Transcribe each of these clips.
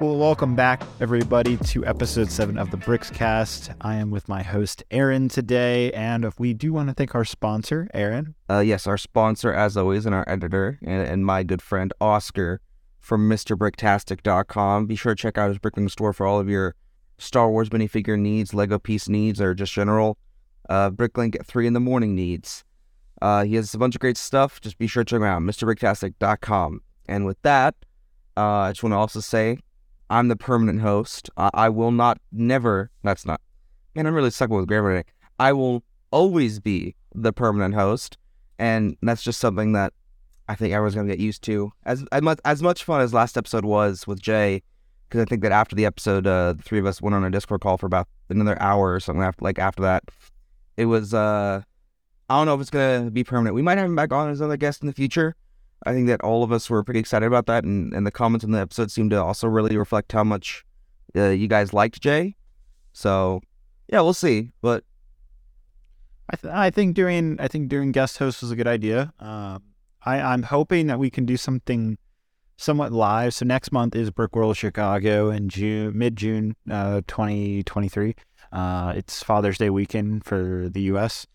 Well, welcome back, everybody, to episode 7 of the Brickscast. I am with my host, Aaron, today, and we do want to thank our sponsor, Aaron. Yes, our sponsor, as always, and our editor, and my good friend, Oscar, from MrBrickTastic.com. Be sure to check out his BrickLink store for all of your Star Wars minifigure needs, Lego piece needs, or just general BrickLink at 3 in the morning needs. He has a bunch of great stuff. Just be sure to check him out, MrBrickTastic.com. And with that, I just want to also say, I'm the permanent host. I will I'm really stuck with grammar today. I will always be the permanent host, and that's just something that I think everyone's going to get used to. As much fun as last episode was with Jay, because I think that after the episode, the three of us went on a Discord call for about another hour or something after that. It was, I don't know if it's going to be permanent. We might have him back on as another guest in the future. I think that all of us were pretty excited about that, and the comments in the episode seemed to also really reflect how much you guys liked Jay. So, yeah, we'll see. But I think doing guest hosts was a good idea. I'm hoping that we can do something somewhat live. So next month is Brickworld Chicago in mid-June 2023. It's Father's Day weekend for the U.S.,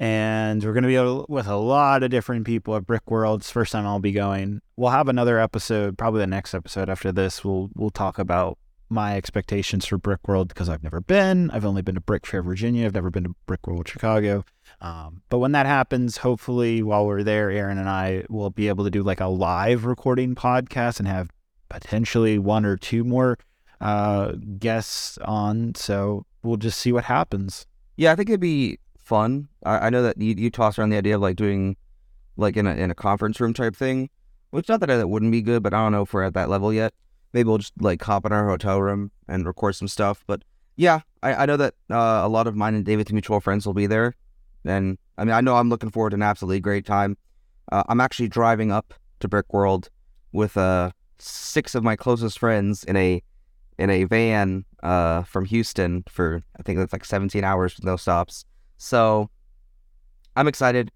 and we're going to be with a lot of different people at Brickworld. It's the first time I'll be going. We'll have another episode, probably the next episode after this. We'll talk about my expectations for Brickworld because I've never been. I've only been to Brick Fair, Virginia. I've never been to Brickworld, Chicago. But when that happens, hopefully while we're there, Aaron and I will be able to do like a live recording podcast and have potentially one or two more guests on. So we'll just see what happens. Yeah, I think it'd be fun. I know that you toss around the idea of like doing like in a conference room type thing, which not that that wouldn't be good, but I don't know if we're at that level yet. Maybe we'll just like hop in our hotel room and record some stuff. But yeah, I know that a lot of mine and David's mutual friends will be there, and I mean, I know I'm looking forward to an absolutely great time. I'm actually driving up to Brickworld with 6 of my closest friends in a van from Houston for I think that's like 17 hours with no stops. So I'm excited.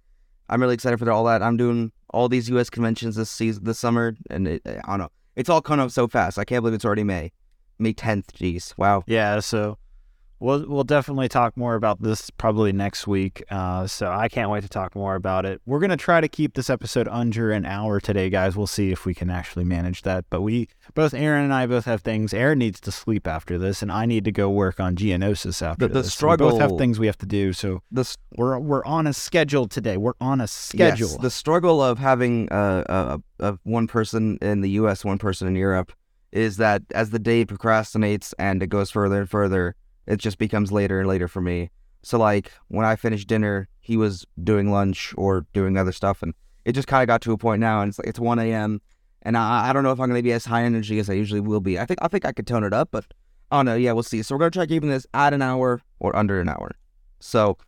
I'm really excited for all that. I'm doing all these U.S. conventions this summer, and I don't know. It's all coming up so fast. I can't believe it's already May. May 10th, geez. Wow. Yeah, so we'll definitely talk more about this probably next week. So I can't wait to talk more about it. We're going to try to keep this episode under an hour today, guys. We'll see if we can actually manage that. But Aaron and I both have things. Aaron needs to sleep after this, and I need to go work on Geonosis after this. Struggle. We both have things we have to do. So we're on a schedule today. We're on a schedule. Yes, the struggle of having one person in the U.S., one person in Europe, is that as the day procrastinates and it goes further and further, it just becomes later and later for me. So, like, when I finished dinner, he was doing lunch or doing other stuff, and it just kind of got to a point now, and it's like, it's 1 a.m., and I don't know if I'm going to be as high energy as I usually will be. I think I could tone it up, but I don't know. Yeah, we'll see. So we're going to try keeping this at an hour or under an hour. So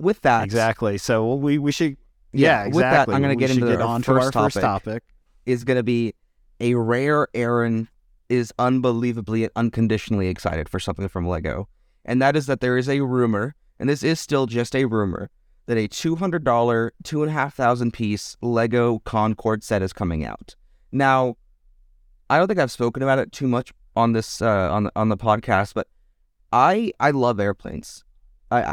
with that... Exactly. So we should... Yeah, exactly. With that, I'm going to get into our first topic. Is going to be a rare Aaron is unbelievably and unconditionally excited for something from Lego. And that is that there is a rumor, and this is still just a rumor, that a $200, 2,500 piece Lego Concorde set is coming out. Now, I don't think I've spoken about it too much on this on the podcast, but I love airplanes. I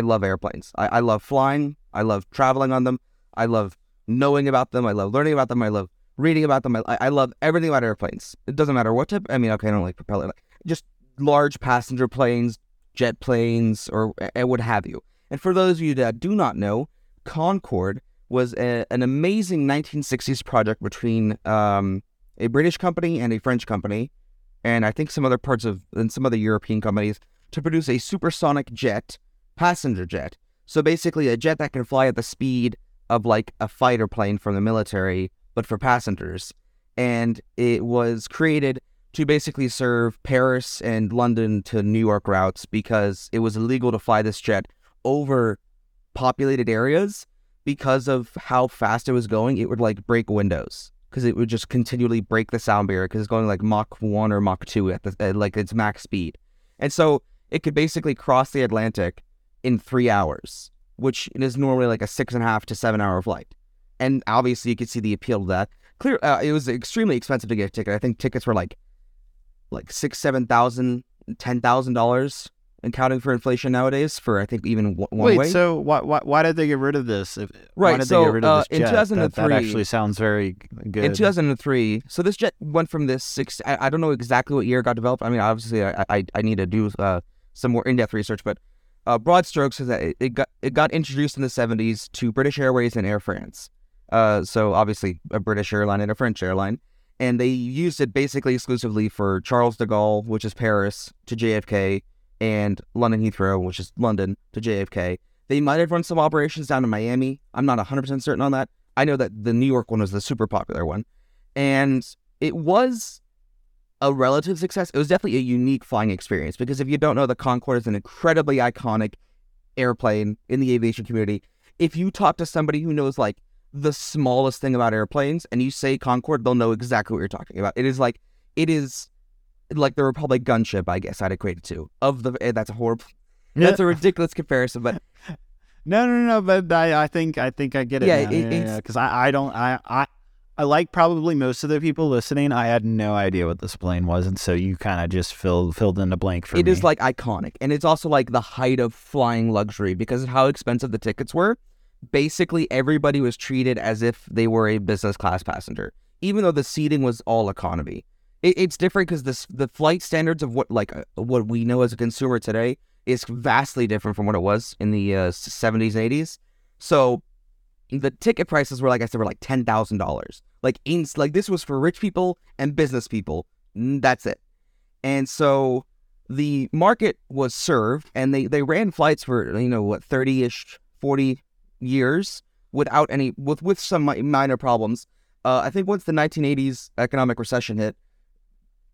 love airplanes. I love flying. I love traveling on them. I love knowing about them. I love learning about them. I love reading about them. I love everything about airplanes. It doesn't matter what type. I mean, okay, I don't like propeller. Just large passenger planes, jet planes, or what have you. And for those of you that do not know, Concorde was an amazing 1960s project between a British company and a French company, and I think some other European companies, to produce a supersonic jet, passenger jet. So basically a jet that can fly at the speed of like a fighter plane from the military, but for passengers. And it was created to basically serve Paris and London to New York routes, because it was illegal to fly this jet over populated areas because of how fast it was going. It would like break windows, because it would just continually break the sound barrier, because it's going like Mach 1 or Mach 2 at like its max speed. And so it could basically cross the Atlantic in 3 hours, which is normally like a 6.5 to 7 hour flight. And obviously you could see the appeal to that. It was extremely expensive to get a ticket. I think tickets were like like $6,000, $7,000, $10,000, and counting for inflation nowadays for I think even one way. Wait, so why did they get rid of this? Why did they get rid of this jet? In 2003, that actually sounds very good. In 2003, so this jet went from this I don't know exactly what year it got developed. I mean, obviously, I need to do some more in-depth research, but broad strokes is that it got introduced in the 70s to British Airways and Air France. So obviously a British airline and a French airline, and they used it basically exclusively for Charles de Gaulle, which is Paris, to JFK, and London Heathrow, which is London, to JFK. They might have run some operations down in Miami. I'm not 100% certain on that. I know that the New York one was the super popular one, and it was a relative success. It was definitely a unique flying experience, because if you don't know, the Concorde is an incredibly iconic airplane in the aviation community. If you talk to somebody who knows, like, the smallest thing about airplanes, and you say Concorde, they'll know exactly what you're talking about. It is like the Republic gunship, I guess I'd equate it to. That's a horrible, that's a ridiculous comparison, but no. But I think I get it. Because I like probably most of the people listening. I had no idea what this plane was, and so you kind of just filled in the blank for me. It is like iconic, and it's also like the height of flying luxury because of how expensive the tickets were. Basically, everybody was treated as if they were a business class passenger, even though the seating was all economy. It's different because the flight standards of what we know as a consumer today is vastly different from what it was in the 70s, 80s. So the ticket prices were, like I said, were like $10,000. Like this was for rich people and business people. That's it. And so the market was served, and they ran flights for 30-ish, 40. Years without any with some minor problems. I think once the 1980s economic recession hit,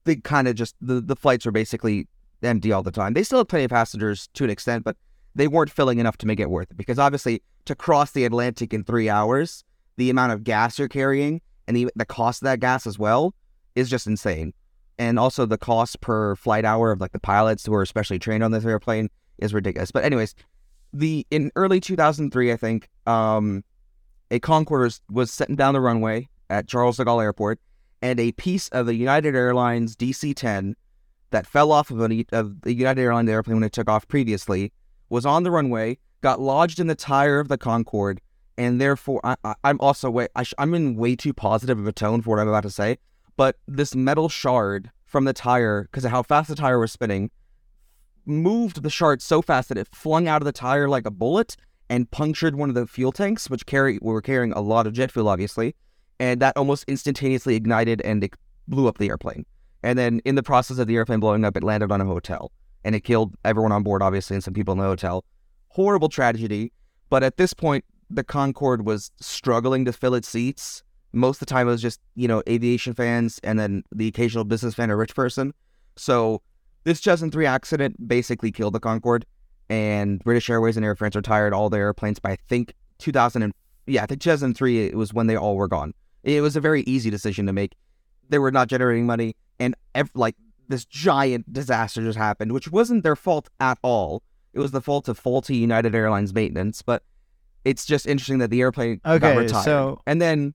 they kind of just the flights were basically empty all the time. They still had plenty of passengers to an extent, but they weren't filling enough to make it worth it, because obviously to cross the Atlantic in 3 hours, the amount of gas you're carrying and the cost of that gas as well is just insane. And also the cost per flight hour of like the pilots who are especially trained on this airplane is ridiculous. But anyways, in early 2003, I think, a Concorde was sent down the runway at Charles de Gaulle Airport, and a piece of the United Airlines DC-10 that fell off of the United Airlines airplane when it took off previously was on the runway, got lodged in the tire of the Concorde, and therefore, I'm in way too positive of a tone for what I'm about to say, but this metal shard from the tire, because of how fast the tire was spinning, moved the shard so fast that it flung out of the tire like a bullet and punctured one of the fuel tanks, which were carrying a lot of jet fuel, obviously, and that almost instantaneously ignited and it blew up the airplane. And then in the process of the airplane blowing up, it landed on a hotel, and it killed everyone on board, obviously, and some people in the hotel. Horrible tragedy, but at this point, the Concorde was struggling to fill its seats. Most of the time, it was just, aviation fans and then the occasional business fan or rich person. So this 2003 accident basically killed the Concorde, and British Airways and Air France retired all their airplanes by, I think, 2003 it was when they all were gone. It was a very easy decision to make. They were not generating money, and this giant disaster just happened, which wasn't their fault at all. It was the fault of faulty United Airlines maintenance, but it's just interesting that the airplane got retired. So, and then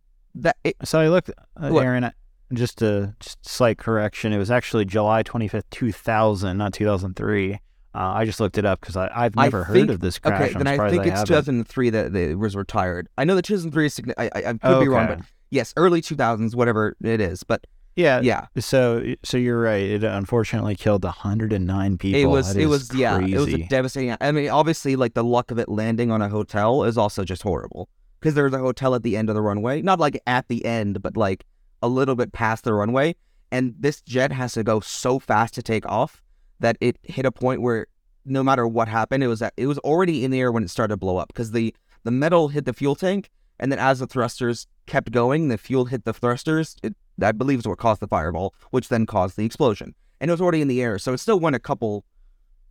so I looked, Aaron, just a slight correction. It was actually July 25th, 2000, not 2003. I just looked it up because I've never heard of this crash. Okay, then I think it's 2003 that it was retired. I know that 2003 is I could be wrong, but yes, early 2000s, whatever it is. But yeah. So you're right. It unfortunately killed 109 people. It was crazy. Yeah. It was a devastating. I mean, obviously, like the luck of it landing on a hotel is also just horrible, because there was a hotel at the end of the runway, not like at the end, but like a little bit past the runway, and this jet has to go so fast to take off that it hit a point where no matter what happened, it was already in the air when it started to blow up, because the metal hit the fuel tank, and then as the thrusters kept going, the fuel hit the thrusters. It, I believe, is what caused the fireball, which then caused the explosion. And it was already in the air, so it still went a couple,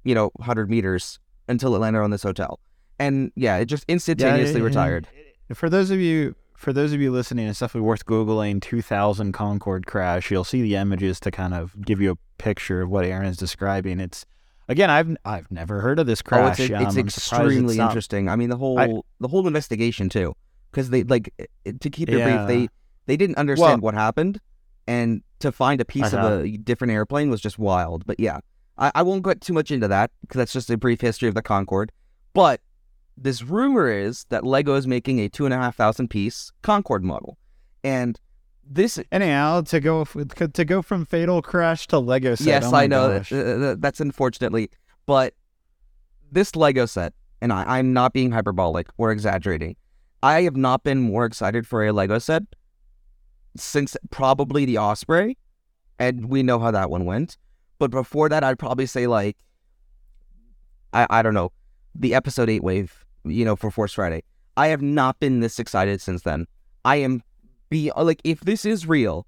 100 meters until it landed on this hotel. And yeah, it just instantaneously retired. For those of you listening, it's definitely worth Googling 2000 Concorde crash. You'll see the images to kind of give you a picture of what Aaron's describing. It's, again, I've never heard of this crash. Oh, it's extremely interesting. I mean, the whole investigation too, because they to keep it brief, they didn't understand what happened, and to find a piece of a different airplane was just wild. But yeah, I won't get too much into that because that's just a brief history of the Concorde. But this rumor is that Lego is making a 2,500 piece Concorde model, and this anyhow to go from Fatal Crash to Lego set. Yes, oh I know that's unfortunately, but this Lego set, and I'm not being hyperbolic or exaggerating. I have not been more excited for a Lego set since probably the Osprey, and we know how that one went. But before that, I'd probably say like I don't know, the episode 8 wave, you know, for Force Friday. I have not been this excited since then. I am like, if this is real,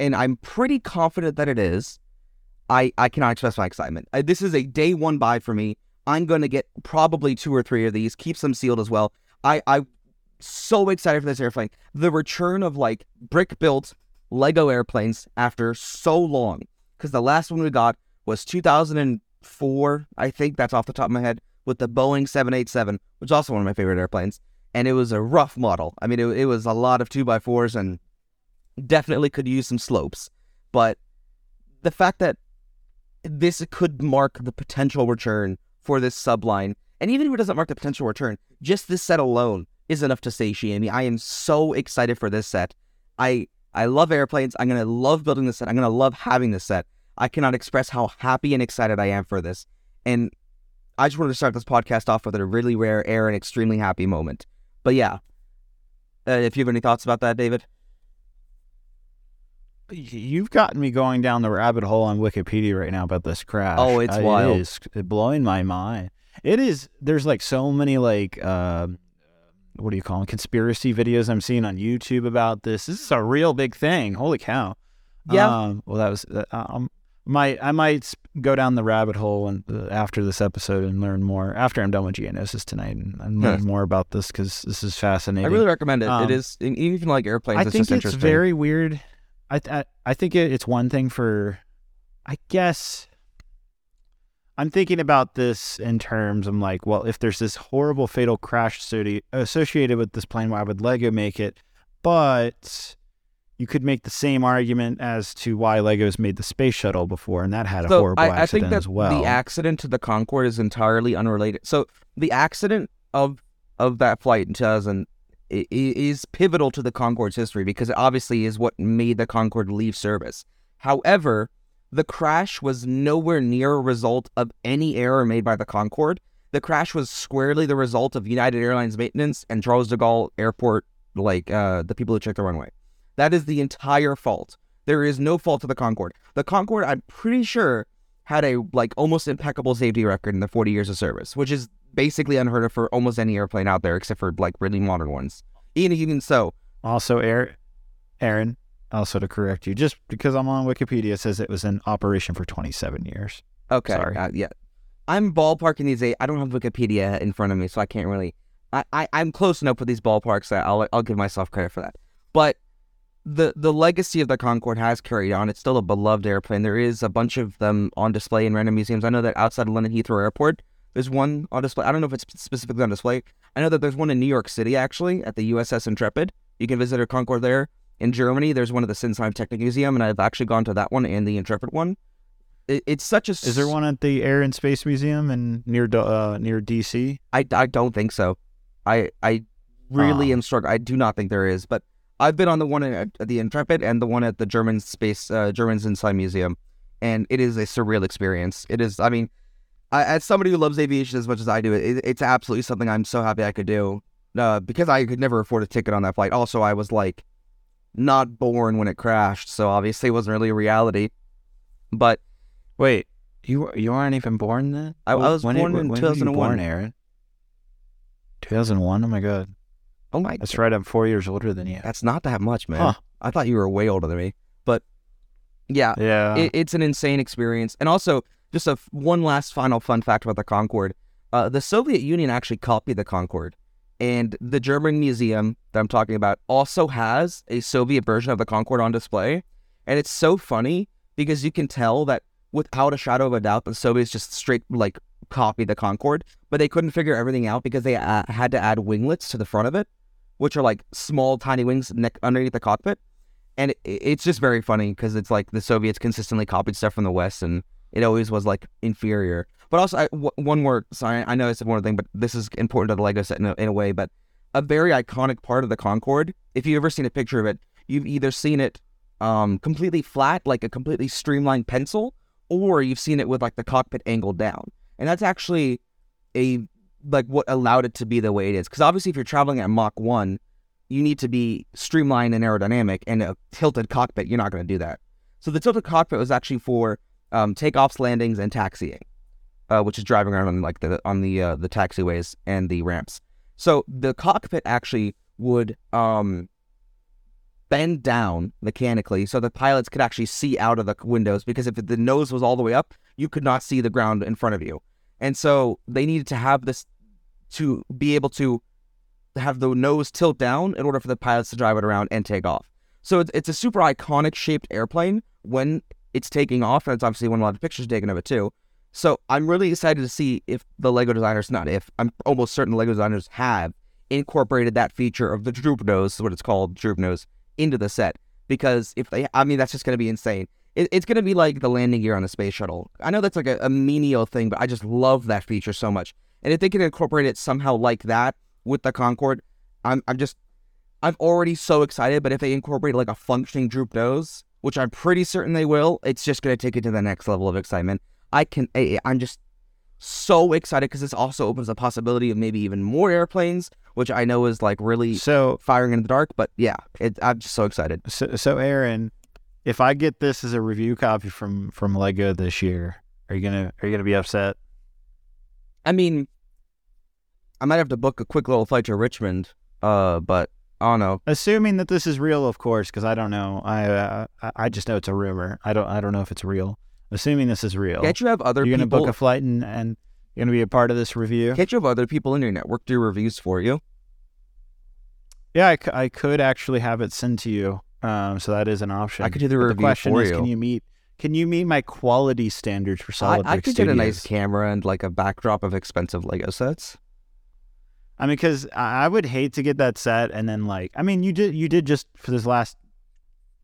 and I'm pretty confident that it is, I cannot express my excitement. This is a day one buy for me. I'm going to get probably 2 or 3 of these, keep some sealed as well. I'm so excited for this airplane. The return of like brick built Lego airplanes after so long, because the last one we got was 2004, I think, that's off the top of my head, with the Boeing 787, which is also one of my favorite airplanes, and it was a rough model. I mean, it was a lot of 2x4s and definitely could use some slopes, but the fact that this could mark the potential return for this subline, and even if it doesn't mark the potential return, just this set alone is enough to satiate me. I am so excited for this set. I love airplanes. I'm going to love building this set. I'm going to love having this set. I cannot express how happy and excited I am for this. And I just wanted to start this podcast off with a really rare air and extremely happy moment. But yeah, if you have any thoughts about that, David? You've gotten me going down the rabbit hole on Wikipedia right now about this crash. Oh, it's wild. It is blowing my mind. It is. There's like so many like, what do you call them? Conspiracy videos I'm seeing on YouTube about this. This is a real big thing. Holy cow. Yeah. Well, that was, I might go down the rabbit hole and after this episode and learn more after I'm done with Geonosis tonight and learn more about this, because this is fascinating. I really recommend it. It is, even if you like airplanes, it's just interesting. I think it's very weird. I think it's one thing for, I guess, I'm thinking about this in terms, I'm like, well, if there's this horrible fatal crash associated with this plane, why would Lego make it? But you could make the same argument as to why Lego's made the space shuttle before, and that had a horrible accident I think as well. The accident to the Concorde is entirely unrelated. So the accident of that flight in 2000 is pivotal to the Concorde's history because it obviously is what made the Concorde leave service. However, the crash was nowhere near a result of any error made by the Concorde. The crash was squarely the result of United Airlines maintenance and Charles de Gaulle Airport, like the people who checked the runway. That is the entire fault. There is no fault to the Concorde. The Concorde, I'm pretty sure, had a like almost impeccable safety record in the 40 years of service, which is basically unheard of for almost any airplane out there, except for like really modern ones. Even so. Also, Aaron. Also, to correct you, just because I'm on Wikipedia, it says it was in operation for 27 years. Okay. Sorry. Yeah. I'm ballparking these eight. I don't have Wikipedia in front of me, so I can't really... I'm close enough with these ballparks that I'll give myself credit for that. But the legacy of the Concorde has carried on. It's still a beloved airplane. There is a bunch of them on display in random museums. I know that outside of London Heathrow Airport, there's one on display. I don't know if it's specifically on display. I know that there's one in New York City, actually, at the USS Intrepid. You can visit a Concorde there. In Germany, there's one at the Sinsheim Technik Museum, and I've actually gone to that one and the Intrepid one. It's such a... Is there one at the Air and Space Museum and near D.C.? I don't think so. I really am struck. I do not think there is, but I've been on the one at the Intrepid and the one at the German Sinsheim Museum, and it is a surreal experience. It is, I mean, as somebody who loves aviation as much as I do, it's absolutely something I'm so happy I could do, because I could never afford a ticket on that flight. Also, I was like... not born when it crashed, so obviously it wasn't really a reality. But wait, you weren't even born then? I was born in 2001. When were you born, Aaron? 2001? Oh my god. Oh my god. That's right, I'm 4 years older than you. That's not that much, man. Huh. I thought you were way older than me. But yeah. It's an insane experience. And also, just one last final fun fact about the Concorde. The Soviet Union actually copied the Concorde. And the German museum that I'm talking about also has a Soviet version of the Concorde on display. And it's so funny because you can tell that without a shadow of a doubt, the Soviets just straight, like, copied the Concorde. But they couldn't figure everything out because they had to add winglets to the front of it, which are, like, small, tiny wings underneath the cockpit. And it's just very funny because it's like the Soviets consistently copied stuff from the West, and it always was like inferior. But also, one more, sorry, I know it's one more thing, but this is important to the Lego set in a way, but a very iconic part of the Concorde, if you've ever seen a picture of it, you've either seen it completely flat, like a completely streamlined pencil, or you've seen it with like the cockpit angled down. And that's actually what allowed it to be the way it is. Because obviously if you're traveling at Mach 1, you need to be streamlined and aerodynamic, and a tilted cockpit, you're not going to do that. So the tilted cockpit was actually for takeoffs, landings, and taxiing, which is driving around on like the taxiways and the ramps. So the cockpit actually would bend down mechanically so the pilots could actually see out of the windows, because if the nose was all the way up, you could not see the ground in front of you. And so they needed to have this to be able to have the nose tilt down in order for the pilots to drive it around and take off. So it's a super iconic shaped airplane when it's taking off, and it's obviously when a lot of pictures taken of it too. So I'm really excited to see if the Lego designers, not if, I'm almost certain Lego designers have incorporated that feature of the droop nose, what it's called, droop nose, into the set. Because if they, I mean, that's just going to be insane. It's going to be like the landing gear on a space shuttle. I know that's like a menial thing, but I just love that feature so much. And if they can incorporate it somehow like that with the Concorde, I'm already so excited. But if they incorporate like a functioning droop nose, which I'm pretty certain they will, it's just going to take it to the next level of excitement. I'm just so excited because this also opens the possibility of maybe even more airplanes, which I know is like really so firing in the dark. But yeah, I'm just so excited. So Aaron, if I get this as a review copy from Lego this year, are you gonna be upset? I mean, I might have to book a quick little flight to Richmond, but I don't know. Assuming that this is real, of course, because I don't know. I just know it's a rumor. I don't know if it's real. Assuming this is real, can't you have other people? You're gonna book a flight and you're gonna be a part of this review. Can't you have other people in your network do reviews for you? Yeah, I could actually have it sent to you. So that is an option. I could do the review. The question for is, you. Can you meet my quality standards for Solid Brick Studios? I could get a nice camera and like a backdrop of expensive Lego sets. I mean, because I would hate to get that set and then like, I mean, you did just for this last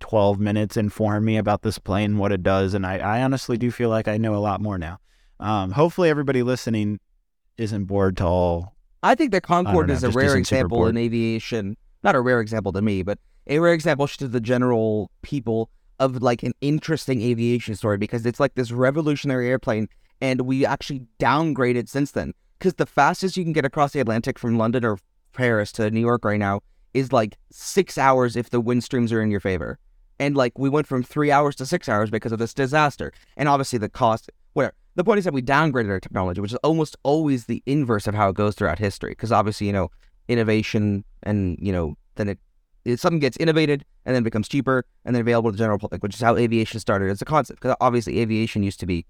12 minutes inform me about this plane and what it does, and I honestly do feel like I know a lot more now. Hopefully, everybody listening isn't bored to all. I think the Concorde is a rare example in aviation. Not a rare example to me, but a rare example to the general people of like an interesting aviation story, because it's like this revolutionary airplane and we actually downgraded since then, because the fastest you can get across the Atlantic from London or Paris to New York right now is like 6 hours if the wind streams are in your favor. And like we went from 3 hours to 6 hours because of this disaster. And obviously the cost, whatever. The point is that we downgraded our technology, which is almost always the inverse of how it goes throughout history, because obviously, you know, innovation and, you know, then something gets innovated and then becomes cheaper and then available to the general public, which is how aviation started as a concept. Because obviously aviation used to be,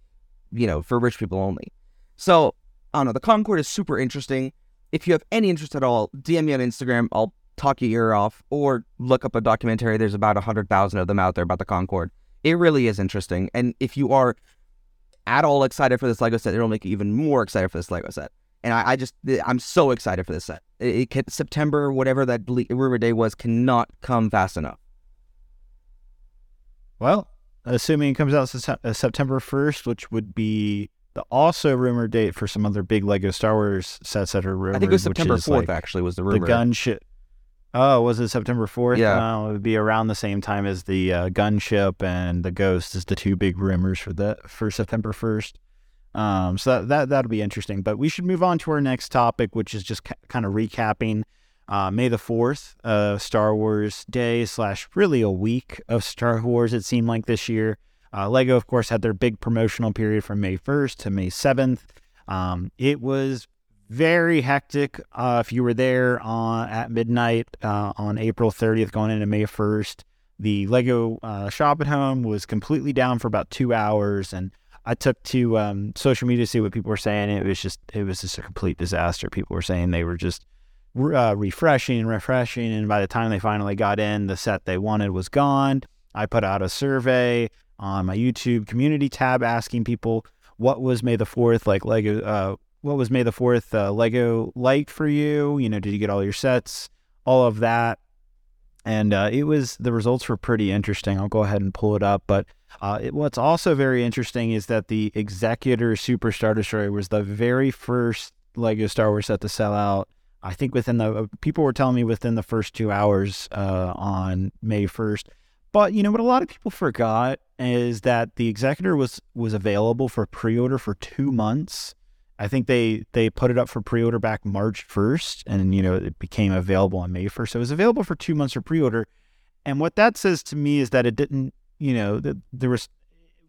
you know, for rich people only. So, I don't know, the Concorde is super interesting. If you have any interest at all, DM me on Instagram. I'll talk your ear off, or look up a documentary. There's about 100,000 of them out there about the Concorde. It really is interesting. And if you are at all excited for this Lego set, it'll make you even more excited for this Lego set. And I'm so excited for this set. September, whatever that rumor day was, cannot come fast enough. Well, assuming it comes out September 1st, which would be the also rumor date for some other big Lego Star Wars sets that are rumored. I think it was September 4th, like, actually, was the rumor. The gunship. Oh, was it September 4th? Yeah. It would be around the same time as the gunship and the ghost is the two big rumors for September 1st. So that'll be interesting, but we should move on to our next topic, which is just kind of recapping May the 4th, Star Wars Day / really a week of Star Wars, it seemed like this year. Lego, of course, had their big promotional period from May 1st to May 7th. It was very hectic. If you were there at midnight on April 30th going into May 1st, the Lego shop at home was completely down for about 2 hours, and I took to social media to see what people were saying. It was just a complete disaster. People were saying they were just refreshing, and by the time they finally got in, the set they wanted was gone. I put out a survey on my YouTube community tab asking people what was May the 4th like Lego. What was May the 4th Lego like for you? You know, did you get all your sets? All of that. And the results were pretty interesting. I'll go ahead and pull it up. But what's also very interesting is that the Executor Super Star Destroyer was the very first Lego Star Wars set to sell out. I think people were telling me within the first 2 hours on May 1st. But, you know, what a lot of people forgot is that the Executor was available for pre-order for 2 months. I think they put it up for pre-order back March 1st, and, you know, it became available on May 1st. So it was available for 2 months for pre-order. And what that says to me is that it didn't, you know,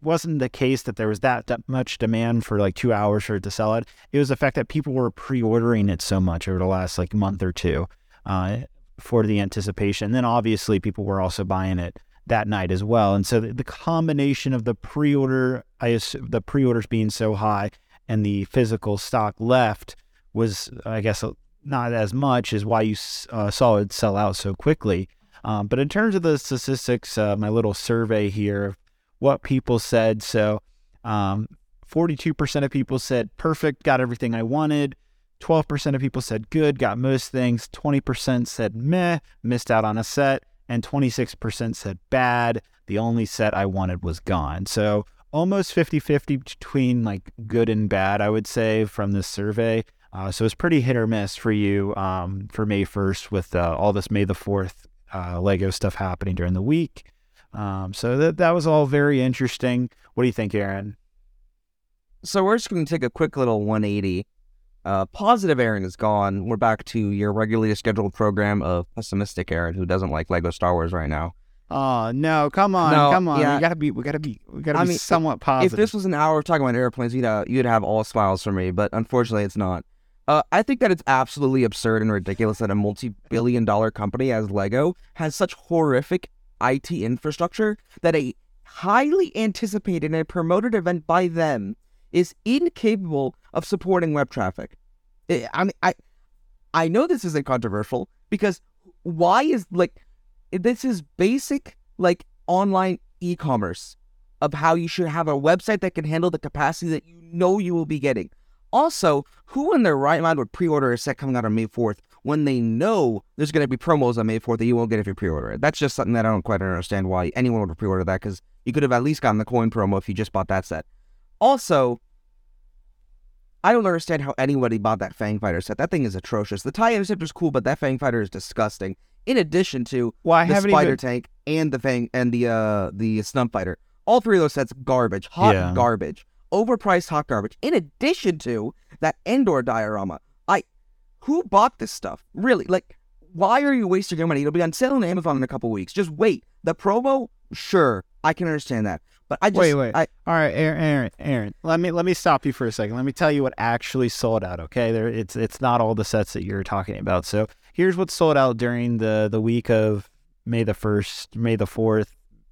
wasn't the case that there was that much demand for like 2 hours for it to sell it. It was the fact that people were pre-ordering it so much over the last like month or two for the anticipation. And then obviously people were also buying it that night as well. And so the combination of the pre-order, I assume the pre-orders being so high, and the physical stock left was, I guess, not as much is why you saw it sell out so quickly. But in terms of the statistics, my little survey here of what people said. So 42% of people said perfect, got everything I wanted. 12% of people said good, got most things. 20% said meh, missed out on a set. And 26% said bad. The only set I wanted was gone. So almost 50-50 between like good and bad, I would say, from this survey. So it's pretty hit or miss for you for May 1st with all this May the 4th Lego stuff happening during the week. So that was all very interesting. What do you think, Aaron? So we're just going to take a quick little 180. Positive Aaron is gone. We're back to your regularly scheduled program of pessimistic Aaron, who doesn't like Lego Star Wars right now. Oh no! Come on! Yeah. We gotta be somewhat positive. If this was an hour talking about airplanes, you'd have all smiles for me. But unfortunately, it's not. I think that it's absolutely absurd and ridiculous that a multi-billion-dollar company as Lego has such horrific IT infrastructure that a highly anticipated and promoted event by them is incapable of supporting web traffic. I know this isn't controversial because why is like. This is basic, like, online e-commerce of how you should have a website that can handle the capacity that you know you will be getting. Also, who in their right mind would pre-order a set coming out on May 4th when they know there's going to be promos on May 4th that you won't get if you pre-order it? That's just something that I don't quite understand why anyone would pre-order that, because you could have at least gotten the coin promo if you just bought that set. Also, I don't understand how anybody bought that Fang Fighter set. That thing is atrocious. The Tie Interceptor is cool, but that Fang Fighter is disgusting. In addition to the Spider Tank and the Fang and the Snub Fighter. All three of those sets, garbage. Hot garbage. Overpriced hot garbage. In addition to that Endor diorama. Who bought this stuff? Really, like, why are you wasting your money? It'll be on sale on Amazon in a couple weeks. Just wait. The promo? Sure. I can understand that. But I just... Wait. All right, Aaron. Let me stop you for a second. Let me tell you what actually sold out, okay? It's not all the sets that you're talking about. So here's what sold out during the week of May the 1st, May the 4th,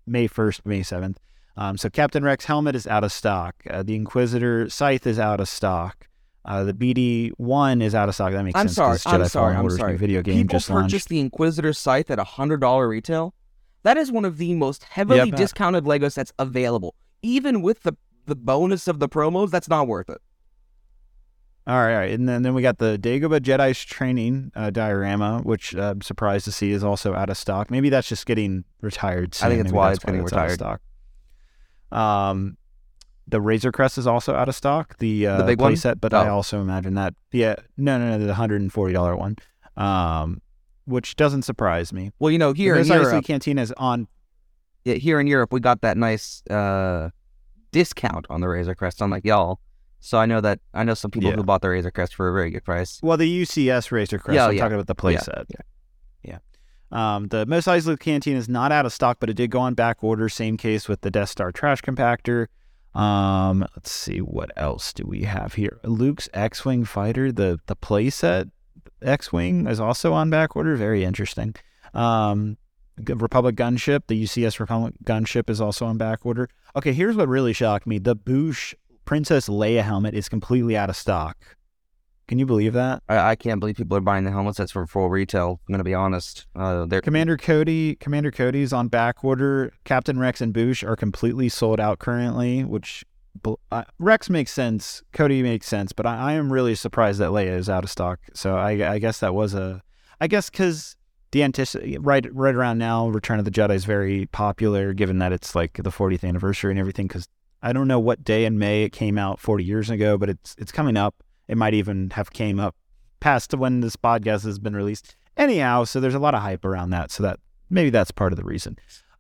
May 1st, May 7th. So Captain Rex helmet is out of stock. The Inquisitor scythe is out of stock. The BD-1 is out of stock. That makes sense. I'm sorry. Video game people just launched. Purchased the Inquisitor scythe at $100 retail. That is one of the most heavily discounted Lego sets available. Even with the bonus of the promos, that's not worth it. All right. And then we got the Dagobah Jedi's Training diorama, which I'm surprised to see is also out of stock. Maybe that's just getting retired soon. I think it's why it's getting retired. Out of stock. The Razor Crest is also out of stock. The big one? Set, but I also imagine that. Yeah. No, the $140 one. Which doesn't surprise me. Well, you know, here in Europe, Cantina's on. Yeah, here in Europe, we got that nice discount on the Razor Crest, unlike y'all. So I know some people who bought the Razor Crest for a very good price. Well, the UCS Razor Crest. Yeah, I'm talking about the playset. Yeah. The Mos Eisley Cantina is not out of stock, but it did go on back order. Same case with the Death Star trash compactor. Let's see, what else do we have here? Luke's X-Wing fighter, the playset. X-Wing is also on back order. Very interesting. Republic gunship, the UCS Republic gunship is also on back order. Okay, here's what really shocked me. The Boosh Princess Leia helmet is completely out of stock. Can you believe that? I can't believe people are buying the helmet sets for full retail. I'm going to be honest. Commander Cody's on back order. Captain Rex and Boosh are completely sold out currently, which... Rex makes sense, Cody makes sense, but I am really surprised that Leia is out of stock. So I guess that was because right around now, Return of the Jedi is very popular, given that it's like the 40th anniversary and everything, because I don't know what day in May it came out 40 years ago, but it's coming up. It might even have came up past when this podcast has been released. Anyhow, so there's a lot of hype around that, so that maybe that's part of the reason.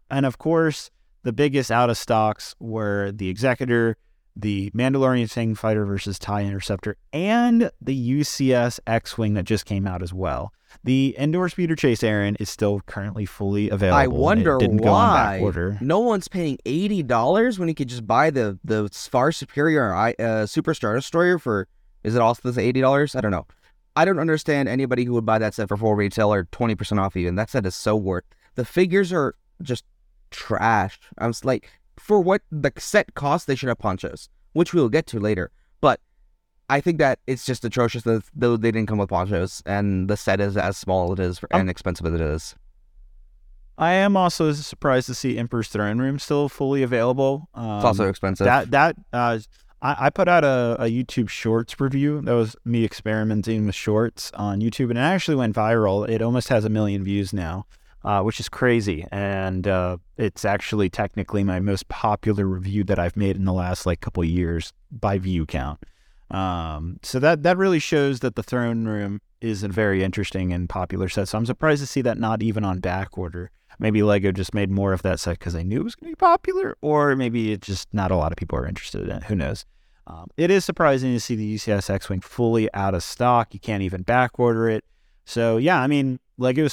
And of course, the biggest out of stocks were the Executor, the Mandalorian Fang Fighter versus Tie Interceptor, and the UCS X-Wing that just came out as well. The Endor Speeder Chase, Aaron, is still currently fully available. I wonder why no one's paying $80 when you could just buy the far superior Super Star Destroyer for, is it also $80? I don't know. I don't understand anybody who would buy that set for full retail or 20% off even. That set is so worth. The figures are just trash. I was like, for what the set cost, they should have ponchos, which we'll get to later. But I think that it's just atrocious that they didn't come with ponchos, and the set is as small as it is and expensive as it is. I am also surprised to see Emperor's Throne Room still fully available. It's also expensive. I put out a YouTube Shorts review. That was me experimenting with Shorts on YouTube, and it actually went viral. It almost has 1 million views now, which is crazy. And it's actually technically my most popular review that I've made in the last couple of years by view count. So that really shows that the Throne Room is a very interesting and popular set. So I'm surprised to see that not even on back order. Maybe Lego just made more of that set because they knew it was going to be popular, or maybe it's just not a lot of people are interested in it. Who knows? It is surprising to see the UCS X-Wing fully out of stock. You can't even back order it. So yeah, I mean, Lego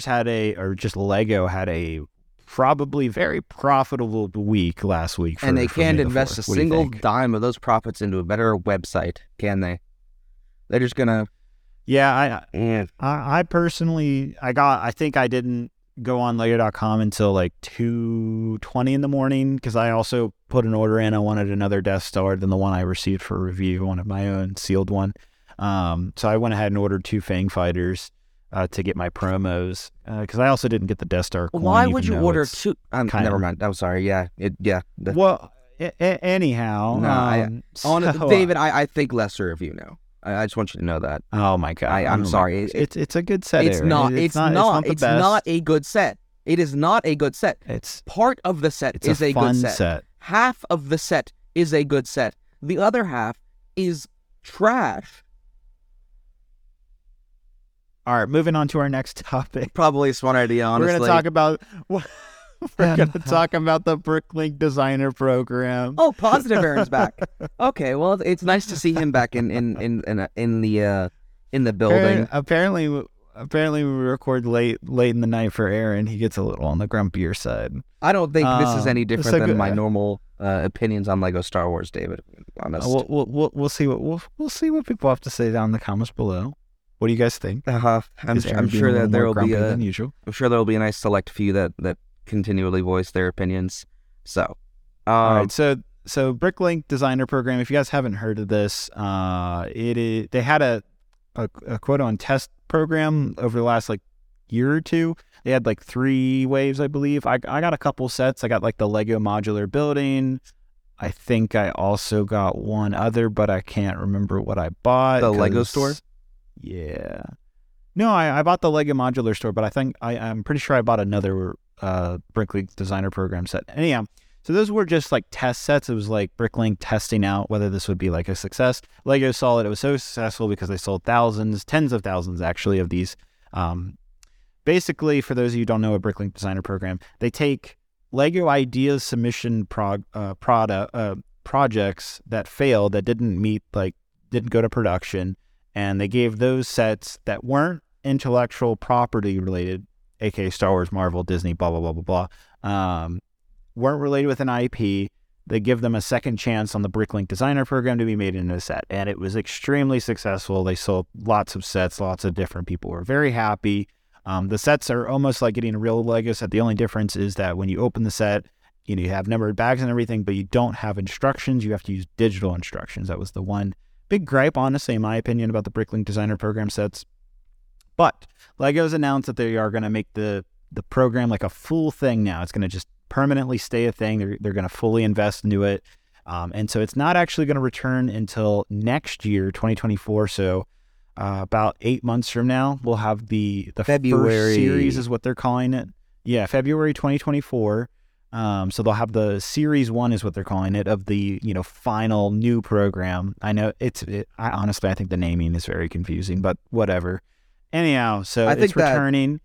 had a probably very profitable week last week. And they can't invest a single dime of those profits into a better website, can they? They're just going to... Yeah, I personally, I think I didn't go on Lego.com until 2:20 in the morning, because I also put an order in. I wanted another Death Star than the one I received for review, one of my own sealed one. So I went ahead and ordered 2 Fang Fighters to get my promos, because I also didn't get the Death Star coin. Why would you order 2? Never mind. I'm sorry. Anyhow. No, David, I think lesser of you now. I just want you to know that. Oh my god! I'm sorry. It's a good set. It's not. It's not a good set. It is not a good set. It's part of the set is a good set. Half of the set is a good set. The other half is trash. All right, moving on to our next topic. Probably a smart idea. Honestly, we're going to talk about. We're going to talk about the BrickLink Designer Program. Oh, positive Aaron's back. Okay, well, it's nice to see him back in the building. Apparently we record late in the night for Aaron. He gets a little on the grumpier side. I don't think this is any different than my normal opinions on Lego Star Wars, David. To be honest, we'll see what we'll see what people have to say down in the comments below. What do you guys think? I'm sure that there will be I'm sure there will be a nice select few that continually voice their opinions. So all right, so BrickLink Designer Program, if you guys haven't heard of this, they had a quote on test program over the last year or two. They had 3 waves, I believe. I got a couple sets. I got the Lego modular building. I think I also got one other, but I can't remember what I bought. The Lego store? Yeah, no, I bought the Lego modular store, but I think I'm pretty sure I bought another BrickLink Designer Program set. Anyhow, so those were just test sets. It was BrickLink testing out whether this would be a success. Lego saw that it was so successful because they sold tens of thousands actually of these. Basically, for those of you who don't know a BrickLink Designer Program, they take Lego Ideas submission projects that failed, that didn't meet, didn't go to production, and they gave those sets that weren't intellectual property related, aka Star Wars, Marvel, Disney, blah, blah, blah, blah, blah, weren't related with an IP. They give them a second chance on the BrickLink Designer Program to be made into a set. And it was extremely successful. They sold lots of sets. Lots of different people were very happy. The sets are almost like getting a real Lego set. The only difference is that when you open the set, you have numbered bags and everything, but you don't have instructions. You have to use digital instructions. That was the one big gripe, honestly, in my opinion, about the BrickLink Designer Program sets. But Lego's announced that they are going to make the program a full thing now. It's going to just permanently stay a thing. They're going to fully invest into it. And so it's not actually going to return until next year, 2024. So About 8 months from now, we'll have the February first series is what they're calling it. Yeah, February 2024. So they'll have the series one is what they're calling it of the, you know, final new program. I know I honestly think the naming is very confusing, but whatever. Anyhow, so I think it's returning.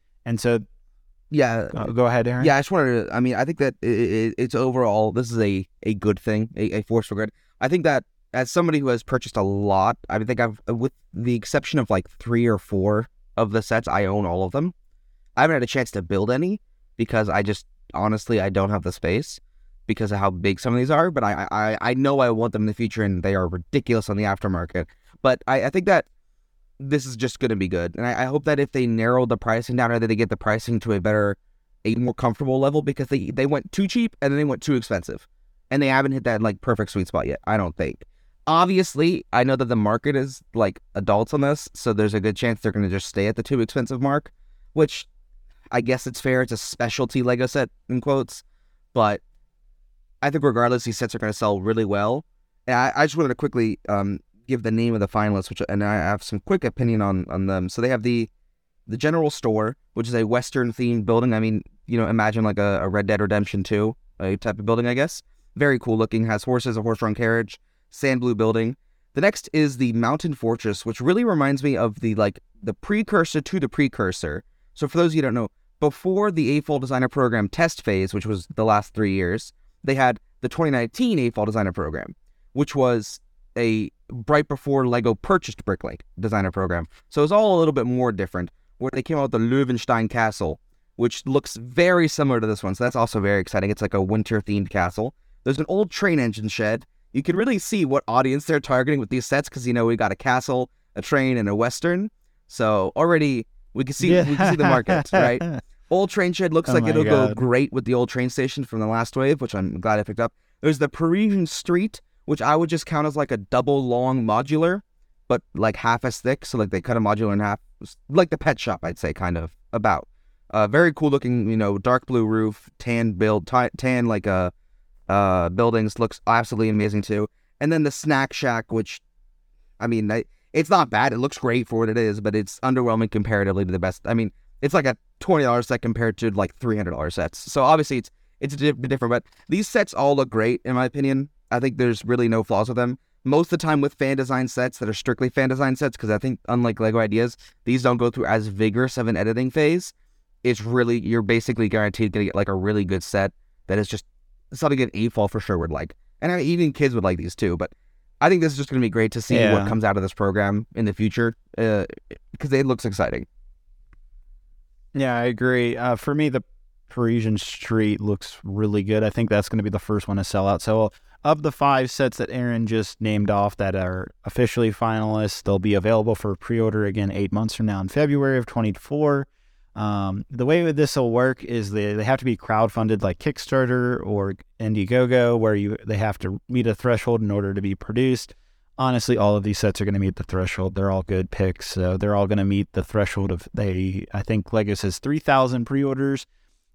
Yeah. Go ahead, Aaron. Yeah, I just wanted to, I think that it's overall, this is a good thing, a force for good. I think that as somebody who has purchased a lot, I think I've, with the exception of like 3 or 4 of the sets, I own all of them. I haven't had a chance to build any because I just, honestly, I don't have the space because of how big some of these are. But I know I want them in the future, and they are ridiculous on the aftermarket. But I think that this is just going to be good. And I hope that if they narrow the pricing down, or that they get the pricing to a more comfortable level, because they went too cheap and then they went too expensive. And they haven't hit that like perfect sweet spot yet, I don't think. Obviously, I know that the market is like adults on this, so there's a good chance they're going to just stay at the too expensive mark, which I guess it's fair. It's a specialty Lego set, in quotes. But I think regardless, these sets are going to sell really well. And I just wanted to quickly give the name of the finalists, and I have some quick opinion on them. So they have the General Store, which is a Western-themed building. I mean, you know, imagine like a Red Dead Redemption 2 type of building, I guess. Very cool looking. Has horses, a horse-drawn carriage, sand blue building. The next is the Mountain Fortress, which really reminds me of the precursor to the precursor. So for those of you who don't know, before the AFOL Designer Program test phase, which was the last 3 years, they had the 2019 AFOL Designer Program, which was right before Lego purchased BrickLink Designer Program. So it was all a little bit more different, where they came out with the Löwenstein Castle, which looks very similar to this one. So that's also very exciting. It's like a winter-themed castle. There's an old train engine shed. You can really see what audience they're targeting with these sets, because, you know, we got a castle, a train, and a Western. So already we can see the market, right? Old train shed looks like it'll go great with the old train station from the last wave, which I'm glad I picked up. There's the Parisian Street, which I would just count as like a double long modular, but like half as thick. So like they cut a modular in half, like the pet shop, I'd say, kind of about. Very cool looking, you know, dark blue roof, tan like a buildings, looks absolutely amazing too. And then the Snack Shack, which it's not bad. It looks great for what it is, but it's underwhelming comparatively to the best. I mean, it's like a $20 set compared to like $300 sets. So obviously it's a bit different, but these sets all look great in my opinion. I think there's really no flaws with them. Most of the time with fan design sets that are strictly fan design sets, because I think unlike Lego Ideas, these don't go through as vigorous of an editing phase. It's really, you're basically guaranteed going to get like a really good set that is just something an AFOL for sure would like. And even kids would like these too, but I think this is just going to be great to see what comes out of this program in the future, because it looks exciting. Yeah, I agree. For me, the Parisian Street looks really good. I think that's going to be the first one to sell out. So of the 5 sets that Aaron just named off that are officially finalists, they'll be available for pre-order again 8 months from now in February of 2024. The way this will work is they have to be crowdfunded like Kickstarter or Indiegogo, where they have to meet a threshold in order to be produced. Honestly, all of these sets are going to meet the threshold. They're all good picks. So they're all going to meet the threshold of I think Lego says 3,000 pre-orders,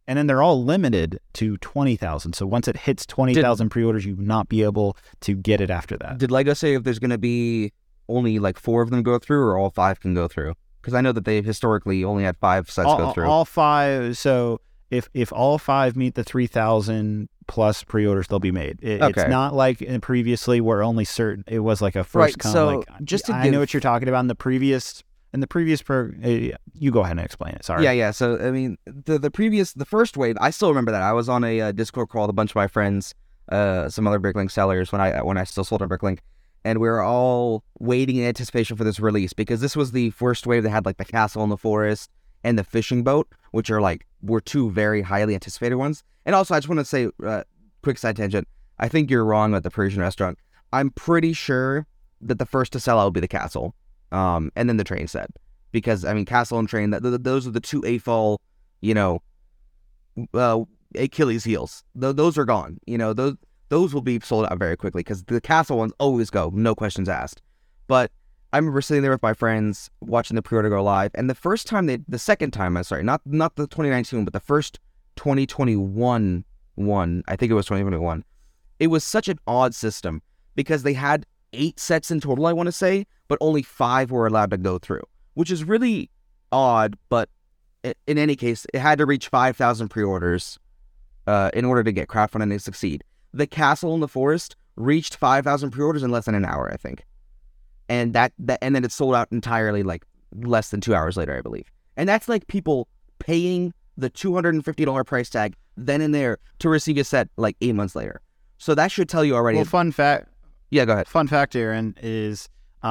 and then they're all limited to 20,000. So once it hits 20,000 pre-orders, you will not be able to get it after that. Did Lego say if there's going to be only like 4 of them go through, or all 5 can go through? Because I know that they've historically only had 5 sets go through. All 5. So if all 5 meet the 3,000 plus pre-orders, they'll be made. Okay. It's not like previously where only certain. It was like a first come. So like, I know what you're talking about in the previous. In the previous program, you go ahead and explain it. Sorry. Yeah. So the first wave. I still remember that I was on a Discord call with a bunch of my friends, some other BrickLink sellers when I still sold on BrickLink. And we were all waiting in anticipation for this release, because this was the first wave that had like the castle in the forest and the fishing boat, which are like were 2 very highly anticipated ones. And also, I just want to say, quick side tangent, I think you're wrong about the Parisian restaurant. I'm pretty sure that the first to sell out will be the castle, and then the train set, because I mean castle and train, those are the 2 AFOL, you know, Achilles heels. Those are gone, you know. Those will be sold out very quickly, because the castle ones always go, no questions asked. But I remember sitting there with my friends watching the pre-order go live, and the second time, I'm sorry, not the 2019, but the first 2021 one, I think it was 2021, it was such an odd system, because they had 8 sets in total, I want to say, but only 5 were allowed to go through, which is really odd, but in any case, it had to reach 5,000 pre-orders in order to get crowdfunding to succeed. The Castle in the Forest reached 5,000 pre-orders in less than an hour, I think. And then it sold out entirely, like, less than 2 hours later, I believe. And that's, like, people paying the $250 price tag then and there to receive a set, like, 8 months later. So that should tell you already. Well, fun fact. Yeah, go ahead. Fun fact, Aaron, is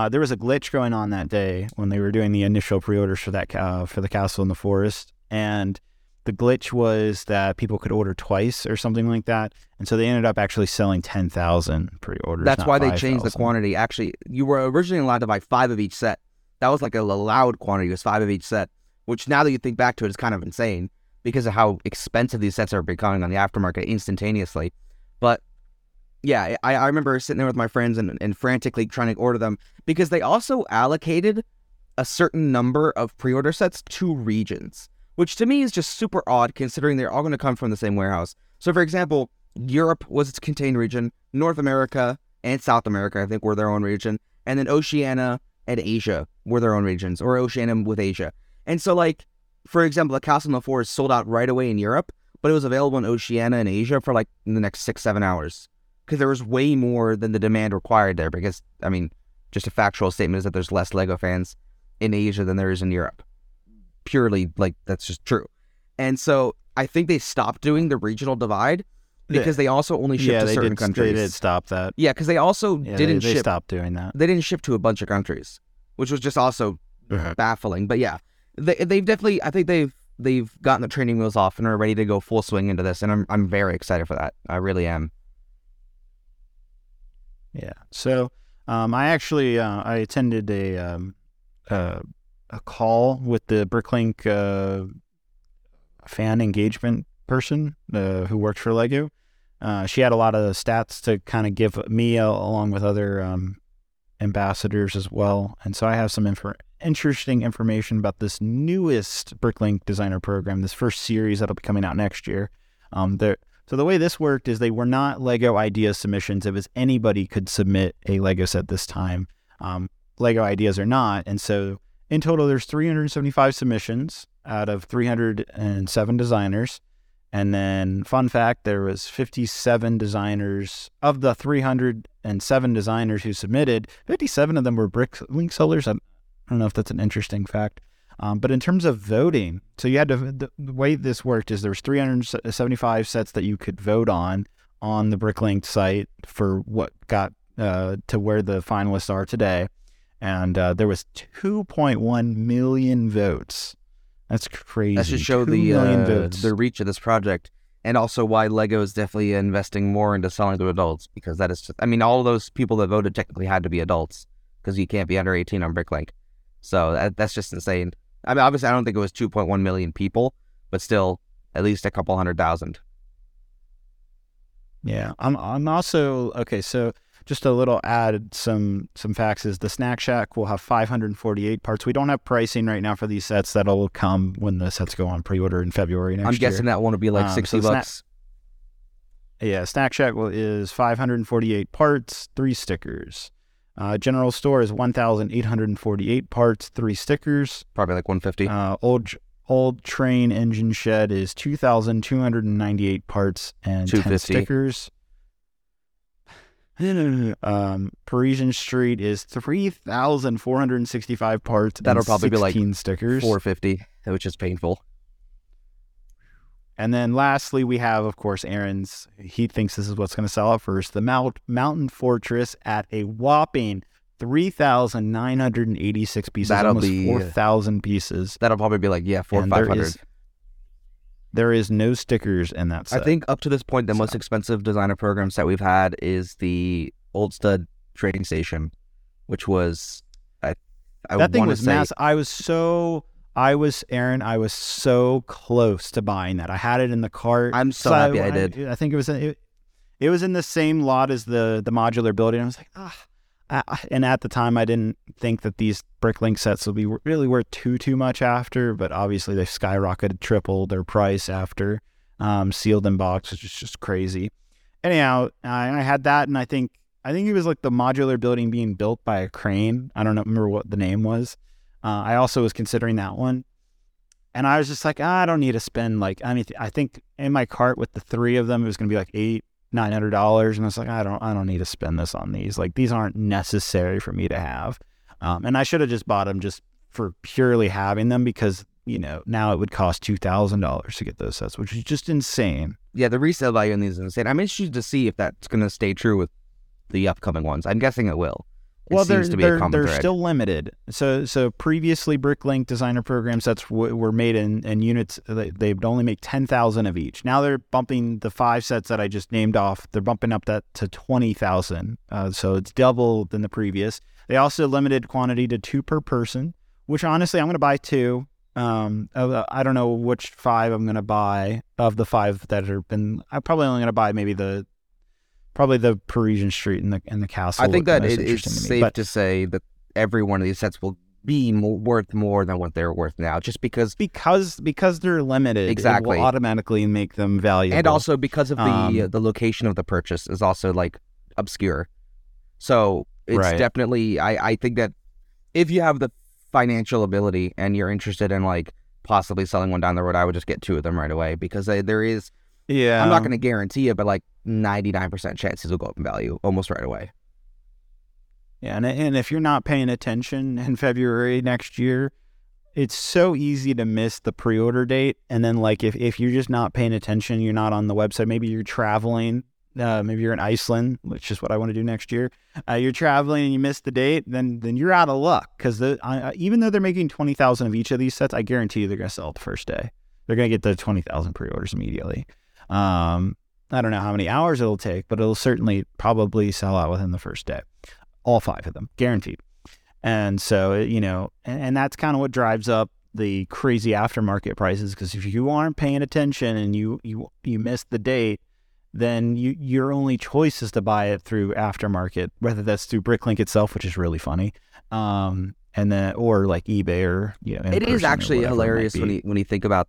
there was a glitch going on that day when they were doing the initial pre-orders for that for the Castle in the Forest, and the glitch was that people could order twice or something like that, and so they ended up actually selling 10,000 pre-orders. That's why they changed the quantity. Actually, you were originally allowed to buy 5 of each set. That was like an allowed quantity, was 5 of each set, which now that you think back to it is kind of insane because of how expensive these sets are becoming on the aftermarket instantaneously. But yeah, I remember sitting there with my friends and frantically trying to order them because they also allocated a certain number of pre-order sets to regions, which to me is just super odd considering they're all going to come from the same warehouse. So, for example, Europe was its contained region, North America and South America, I think, were their own region, and then Oceania and Asia were their own regions, or Oceania with Asia. And so, like, for example, the Castle in the Forest sold out right away in Europe, but it was available in Oceania and Asia for, like, in the next 6-7 hours. Because there was way more than the demand required there. Because, I mean, just a factual statement is that there's less Lego fans in Asia than there is in Europe. Purely, like, that's just true. And so I think they stopped doing the regional divide because they also only shipped to certain countries. They did stop that. Yeah, because they also didn't ship. They stopped doing that. They didn't ship to a bunch of countries, which was just also baffling. But yeah, they've definitely, I think they've gotten the training wheels off and are ready to go full swing into this. And I'm very excited for that. I really am. Yeah, so I actually I attended a call with the BrickLink fan engagement person who works for Lego. She had a lot of stats to kind of give me along with other ambassadors as well, and so I have some interesting information about this newest BrickLink Designer Program, this first series that'll be coming out next year. So the way this worked is they were not Lego Ideas submissions. It was anybody could submit a Lego set this time, Lego Ideas or not. And so in total, there's 375 submissions out of 307 designers. And then, fun fact, there was 57 designers. Of the 307 designers who submitted, 57 of them were BrickLink sellers. I don't know if that's an interesting fact. But in terms of voting, so you had to, the way this worked is there was 375 sets that you could vote on the BrickLink site for what got to where the finalists are today. And there was 2.1 million votes. That's crazy. That should show the reach of this project, and also why Lego is definitely investing more into selling to adults, because that is just, I mean, all of those people that voted technically had to be adults because you can't be under 18 on BrickLink. So that's just insane. I mean, obviously, I don't think it was 2.1 million people, but still, at least a couple 200,000. Yeah, I'm also okay. So just a little add some facts is the Snack Shack will have 548 parts. We don't have pricing right now for these sets. That'll come when the sets go on pre-order in February next year. I'm guessing that one will be like $60. Snack Shack is 548 parts, 3 stickers. General store is 1,848 parts, 3 stickers. Probably like 150. Old train engine shed is 2,298 parts and 10 stickers. Parisian Street is 3,465 parts. That'll probably be like 16 stickers. 450, which is painful. And then lastly, we have, of course, Aaron's. He thinks this is what's going to sell out first. The Mountain Fortress at a whopping 3,986 pieces. That'll almost be 4,000 pieces. That'll probably be like, 400 or 500. There is no stickers in that set. I think up to this point, the most expensive designer program set we've had is the Old Stud Trading Station, which was, that thing was massive. I was so close to buying that. I had it in the cart. I'm so happy I did. I think it was in the same lot as the modular building. I was like, and at the time, I didn't think that these BrickLink sets will be really worth too much after, but obviously they skyrocketed, triple their price after sealed in box, which is just crazy. Anyhow, I had that, and I think I think it was like the modular building being built by a crane. I don't remember what the name was. I also was considering that one. And I was just like, I don't need to spend like anything. I think in my cart with the three of them, it was going to be like $800-$900. And I was like, I don't need to spend this on these. Like, these aren't necessary for me to have. And I should have just bought them just for purely having them, because, you know, now it would cost $2,000 to get those sets, which is just insane. Yeah, the resale value in these is insane. I'm interested to see if that's going to stay true with the upcoming ones. I'm guessing it will. Well, they're still limited. So previously, BrickLink Designer Program sets were made in units. They would only make 10,000 of each. Now they're bumping the five sets that I just named off. They're bumping up that to 20,000. So it's double than the previous. They also limited quantity to 2 per person, which honestly, I'm going to buy 2. I don't know which 5 I'm going to buy of the 5 that have been. I'm probably only going to buy maybe the Parisian Street and the castle. I think that it's safe to say that every one of these sets will be worth more than what they're worth now, just because they're limited. Exactly, it will automatically make them valuable, and also because of the location of the purchase is also like obscure. So it's definitely. I think that if you have the financial ability and you're interested in like possibly selling one down the road, I would just get 2 of them right away, because there is. Yeah, I'm not going to guarantee it, but like 99% chances will go up in value almost right away. Yeah, and if you're not paying attention in February next year, it's so easy to miss the pre-order date. And then like if you're just not paying attention, you're not on the website, maybe you're traveling, maybe you're in Iceland, which is what I want to do next year. You're traveling and you miss the date, then you're out of luck, because even though they're making 20,000 of each of these sets, I guarantee you they're going to sell the first day. They're going to get the 20,000 pre-orders immediately. I don't know how many hours it'll take, but it'll certainly probably sell out within the first day, all 5 of them guaranteed. And so, you know, and that's kind of what drives up the crazy aftermarket prices. Cause if you aren't paying attention and you missed the date, then your only choice is to buy it through aftermarket, whether that's through BrickLink itself, which is really funny. And then, or like eBay or, you know, it is actually hilarious when you think about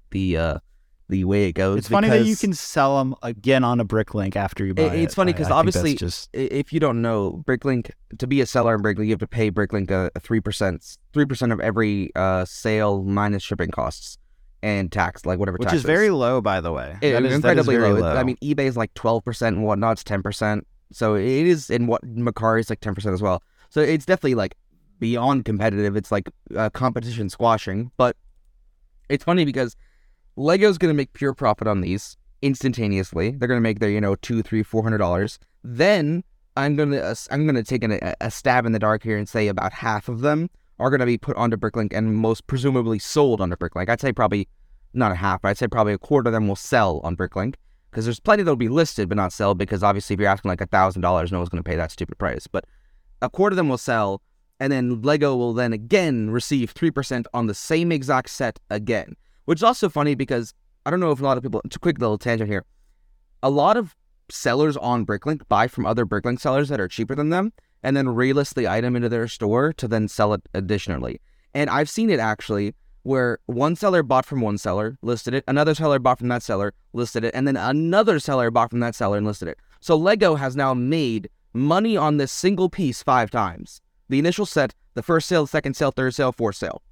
the way it goes. It's funny that you can sell them again on a BrickLink after you buy it. It's funny because obviously, if you don't know, BrickLink, to be a seller in BrickLink, you have to pay BrickLink a 3% of every sale minus shipping costs and tax, like whatever tax. Which is very low, by the way. It is incredibly low. I mean, eBay is like 12% and whatnot, it's 10%. So it is, and what Mercari is like 10% as well. So it's definitely like beyond competitive. It's like competition squashing. But it's funny because Lego's going to make pure profit on these instantaneously. They're going to make their, you know, $200, $300, $400. Then I'm going to take a stab in the dark here and say about half of them are going to be put onto BrickLink and most presumably sold onto BrickLink. I'd say probably not a half, but I'd say probably a quarter of them will sell on BrickLink, because there's plenty that'll be listed but not sell, because obviously if you're asking like $1,000, no one's going to pay that stupid price. But a quarter of them will sell, and then Lego will then again receive 3% on the same exact set again. Which is also funny because I don't know if a lot of people, it's a quick little tangent here. A lot of sellers on BrickLink buy from other BrickLink sellers that are cheaper than them and then relist the item into their store to then sell it additionally. And I've seen it actually where one seller bought from one seller, listed it, another seller bought from that seller, listed it, and then another seller bought from that seller and listed it. So Lego has now made money on this single piece 5 times. The initial set, the first sale, the second sale, third sale, fourth sale.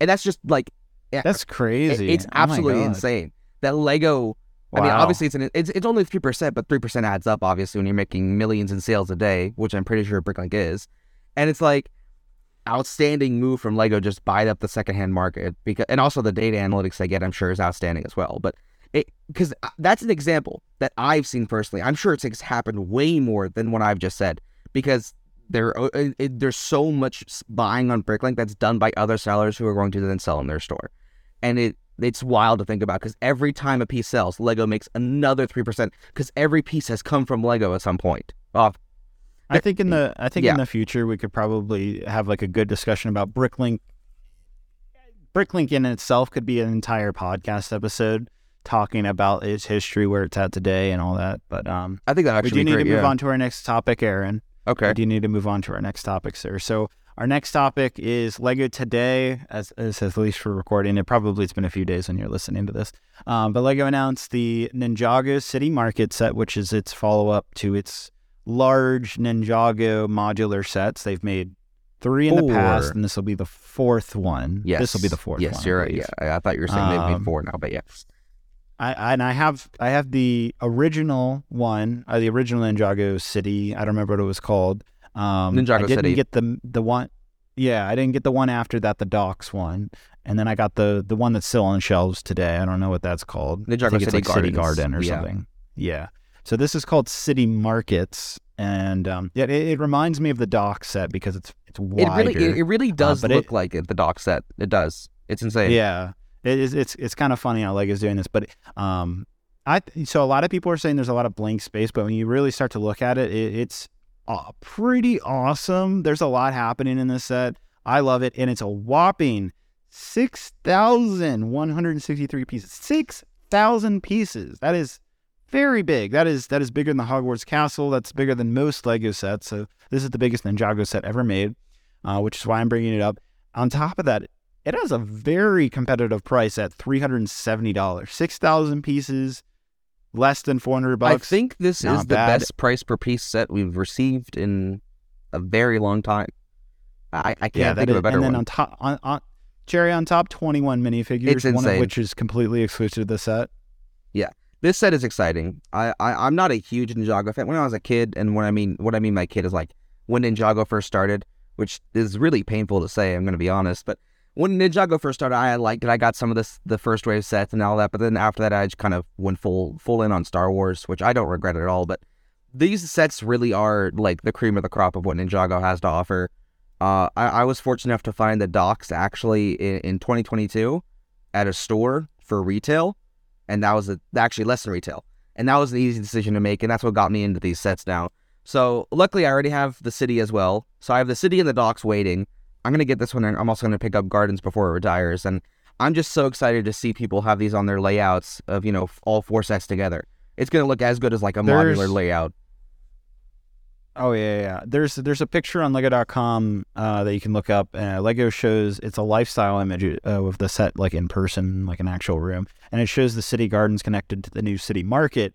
And that's just like, yeah. That's crazy. It's absolutely insane that Lego. Wow. I mean, obviously it's only 3%, but 3% adds up obviously when you're making millions in sales a day, which I'm pretty sure BrickLink is. And it's like outstanding move from Lego, just buy up the secondhand market, because, and also the data analytics they get, I'm sure is outstanding as well. But because that's an example that I've seen personally. I'm sure it's happened way more than what I've just said, because there's so much buying on BrickLink that's done by other sellers who are going to then sell in their store. And it's wild to think about, because every time a piece sells, Lego makes another 3%, because every piece has come from Lego at some point. I think in the future we could probably have like a good discussion about BrickLink. BrickLink in itself could be an entire podcast episode talking about its history, where it's at today, and all that. But I think that actually we do need to move on to our next topic, Aaron. Okay. We do need to move on to our next topic, sir. So our next topic is Lego today, as at least for recording. It's been a few days when you're listening to this. But Lego announced the Ninjago City Market set, which is its follow-up to its large Ninjago modular sets. They've made three in the past, and this will be the fourth one. Yes. This will be the fourth one. Yes, you're right. Yeah, I thought you were saying they've made four now, but yeah. I have the original one, the original Ninjago City. I don't remember what it was called. Ninjago City. I didn't get the one. Yeah, I didn't get the one after that, the Docks one, and then I got the one that's still on shelves today. I don't know what that's called. Ninjago City Garden or something. Yeah. So this is called City Markets, and it reminds me of the Dock set because it's wider. It really does look like the Dock set. It does. It's insane. Yeah. It's kind of funny how Lego's doing this, but so a lot of people are saying there's a lot of blank space, but when you really start to look at it, it's pretty awesome. There's a lot happening in this set. I love it, and it's a whopping 6,163 pieces. 6,000 pieces. That is very big. That is bigger than the Hogwarts Castle. That's bigger than most Lego sets. So this is the biggest Ninjago set ever made, which is why I'm bringing it up. On top of that, it has a very competitive price at $370. 6,000 pieces, less than $400. I think this is the best price per piece set we've received in a very long time. I can't think of a better one. And then on top, 21 minifigures, it's one of which is completely exclusive to the set. Yeah. This set is exciting. I'm not a huge Ninjago fan. When I was a kid, and what I mean by kid is like when Ninjago first started, which is really painful to say, I'm going to be honest, but when Ninjago first started, I liked it. I got some of the first wave sets and all that, but then after that, I just kind of went full in on Star Wars, which I don't regret at all. But these sets really are like the cream of the crop of what Ninjago has to offer. I was fortunate enough to find the Docks actually in 2022 at a store for retail, and that was actually less than retail. And that was an easy decision to make, and that's what got me into these sets now. So luckily, I already have the city as well. So I have the city and the Docks waiting. I'm going to get this one, and I'm also going to pick up Gardens before it retires, and I'm just so excited to see people have these on their layouts of, you know, all four sets together. It's going to look as good as, like, modular layout. Oh, yeah. There's a picture on Lego.com that you can look up. Lego shows, it's a lifestyle image of the set, like, in person, like an actual room, and it shows the city gardens connected to the new city market.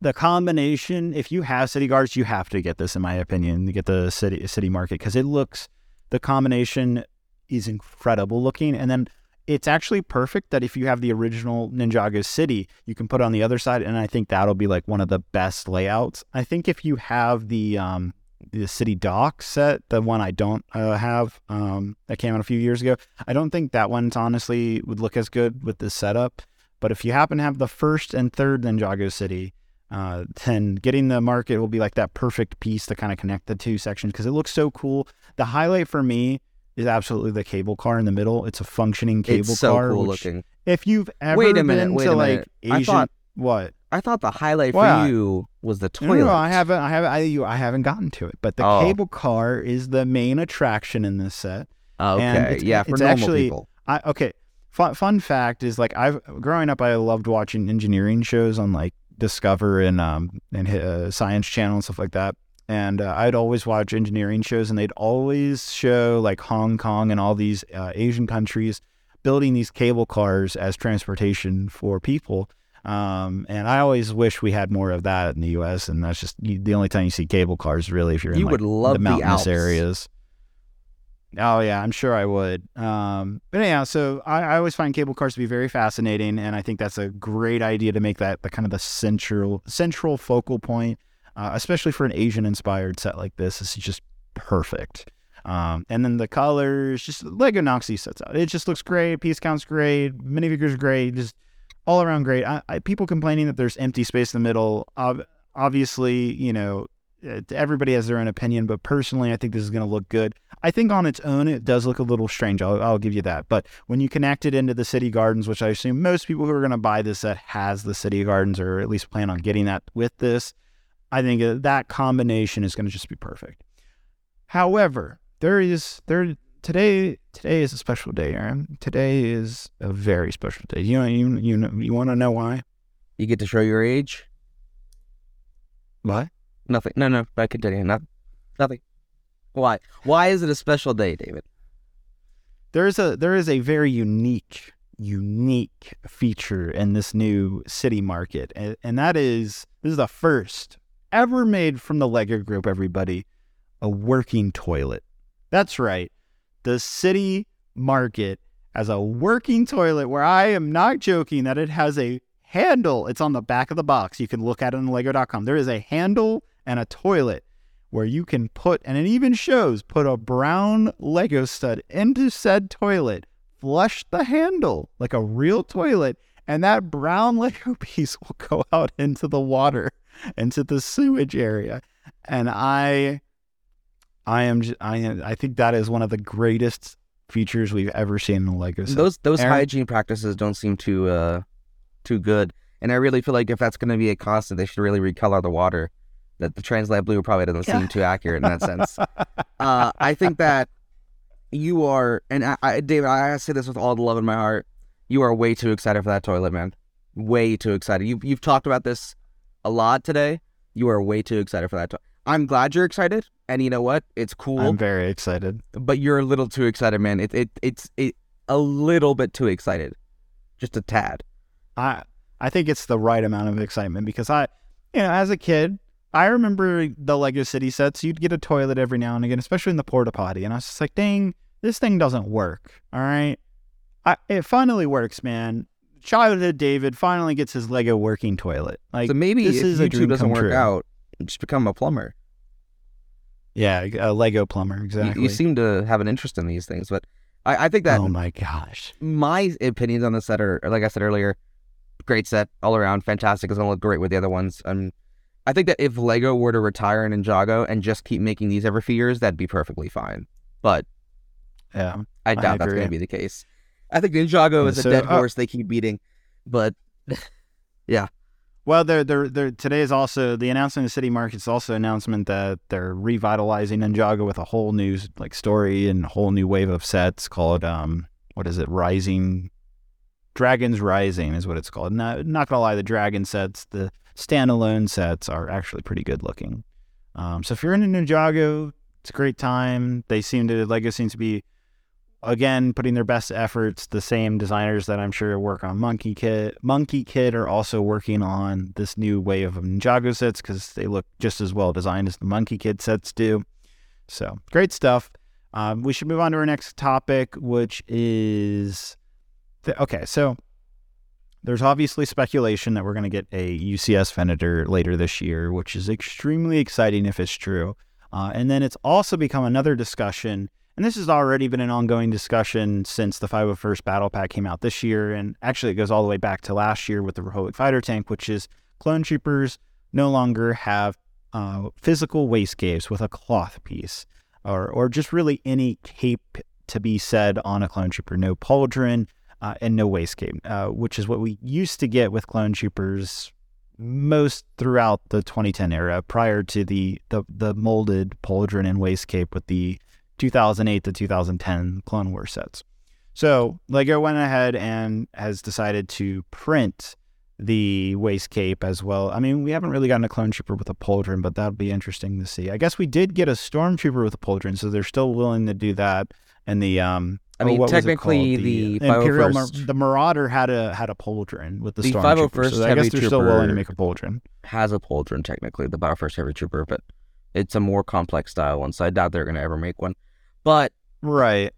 The combination, if you have city gardens, you have to get this, in my opinion, to get the city market, because it looks... The combination is incredible looking, and then it's actually perfect that if you have the original Ninjago City, you can put it on the other side, and I think that'll be like one of the best layouts. I think if you have the City Dock set, the one I don't have, that came out a few years ago, I don't think that one's honestly would look as good with this setup. But if you happen to have the first and third Ninjago City, then getting the market will be like that perfect piece to kind of connect the two sections because it looks so cool. The highlight for me is absolutely the cable car in the middle. It's a functioning cable car. It's so cool looking. If you've ever been to Asian... I thought the highlight for you was the toilet. No, I haven't gotten to it. But the cable car is the main attraction in this set. Okay, and it's normal people. Fun fact is like growing up, I loved watching engineering shows on like Discover and Science Channel and stuff like that, and I'd always watch engineering shows, and they'd always show like Hong Kong and all these Asian countries building these cable cars as transportation for people, and I always wish we had more of that in the U.S., and that's just the only time you see cable cars really if you're in the mountainous areas. Oh, yeah, I'm sure I would. But anyhow, so I always find cable cars to be very fascinating, and I think that's a great idea to make that the kind of the central focal point, especially for an Asian-inspired set like this. This is just perfect. And then the colors, just Lego knocks these sets out. It just looks great. Piece count's great. Minifigures great. Just all around great. People complaining that there's empty space in the middle, obviously, you know, everybody has their own opinion, but personally, I think this is going to look good. I think on its own, it does look a little strange. I'll give you that. But when you connect it into the city gardens, which I assume most people who are going to buy this set has the city gardens or at least plan on getting that with this, I think that combination is going to just be perfect. However, today is a special day, Aaron. Today is a very special day. You want to know why? You get to show your age? What? Nothing. No, but continue. Nothing. Why? Why is it a special day, David? There is a very unique feature in this new city market, and that is, this is the first ever made from the Lego group, everybody, a working toilet. That's right. The city market has a working toilet where I am not joking that it has a handle. It's on the back of the box. You can look at it on Lego.com. There is a handle and a toilet where you can put, and it even shows, put a brown Lego stud into said toilet, flush the handle like a real toilet, and that brown Lego piece will go out into the water, into the sewage area. And I think that is one of the greatest features we've ever seen in the Lego set. Those Aaron, hygiene practices don't seem too good, and I really feel like if that's going to be a constant, they should really recolor the water. That the Translate Blue probably doesn't seem too accurate in that sense. I think that you are, and David, I say this with all the love in my heart, you are way too excited for that toilet, man. Way too excited. You've talked about this a lot today. You are way too excited for that toilet. I'm glad you're excited, and you know what? It's cool. I'm very excited. But you're a little too excited, man. It's a little bit too excited. Just a tad. I think it's the right amount of excitement because as a kid, I remember the Lego City sets, you'd get a toilet every now and again, especially in the porta potty. And I was just like, dang, this thing doesn't work. All right. It finally works, man. Childhood David finally gets his Lego working toilet. Like, so maybe this is a dream doesn't come work true. Out, just become a plumber. Yeah, a Lego plumber. Exactly. You seem to have an interest in these things, but I think that. Oh my gosh. My opinions on the set are, like I said earlier, great set all around. Fantastic. It's going to look great with the other ones. I think that if Lego were to retire in Ninjago and just keep making these every few years, that'd be perfectly fine. But yeah, I doubt that's going to be the case. I think Ninjago is a dead horse they keep beating. But yeah. Well, today is also the announcement of the city markets. Also, announcement that they're revitalizing Ninjago with a whole new story and a whole new wave of sets called Rising Dragons Rising is what it's called. Not gonna lie, the dragon sets standalone sets are actually pretty good looking. So if you're into Ninjago, it's a great time. Lego seems to be, again, putting their best efforts. The same designers that I'm sure work on Monkey Kid are also working on this new wave of Ninjago sets because they look just as well designed as the Monkey Kid sets do. So great stuff. We should move on to our next topic, which is... okay, so... there's obviously speculation that we're going to get a UCS Venator later this year, which is extremely exciting if it's true. And then it's also become another discussion, and this has already been an ongoing discussion since the 501st Battle Pack came out this year, and actually it goes all the way back to last year with the Republic Fighter Tank, which is clone troopers no longer have physical waistgates with a cloth piece, or just really any cape to be said on a clone trooper. No pauldron. And no waistgate, which is what we used to get with clone troopers most throughout the 2010 era, prior to the molded pauldron and waistgate with the 2008 to 2010 Clone Wars sets. So Lego went ahead and has decided to print the waistgate as well. I mean, we haven't really gotten a clone trooper with a pauldron, but that'll be interesting to see. I guess we did get a stormtrooper with a pauldron, so they're still willing to do that. And the technically the Imperial the Marauder had a pauldron with the stormtrooper. So I guess they're still willing to make a pauldron. Has a pauldron technically, the 501st Heavy Trooper, but it's a more complex style one, so I doubt they're going to ever make one. But right,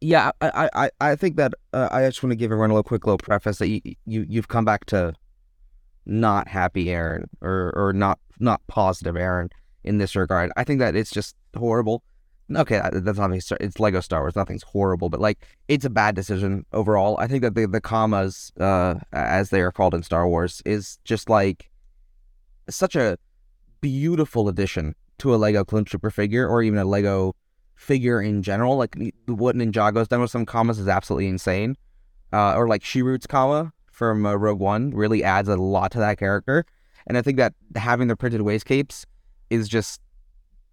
yeah, I think that I just want to give everyone a little preface that you've come back to not happy Aaron or not positive Aaron in this regard. I think that it's just horrible. Okay, that's obviously it's Lego Star Wars. Nothing's horrible, but like it's a bad decision overall. I think that the commas, as they are called in Star Wars, is just like such a beautiful addition to a Lego clone trooper figure, or even a Lego figure in general. Like what Ninjago's done with some commas is absolutely insane. Or like Shirut's comma from Rogue One really adds a lot to that character, and I think that having the printed waistcapes is just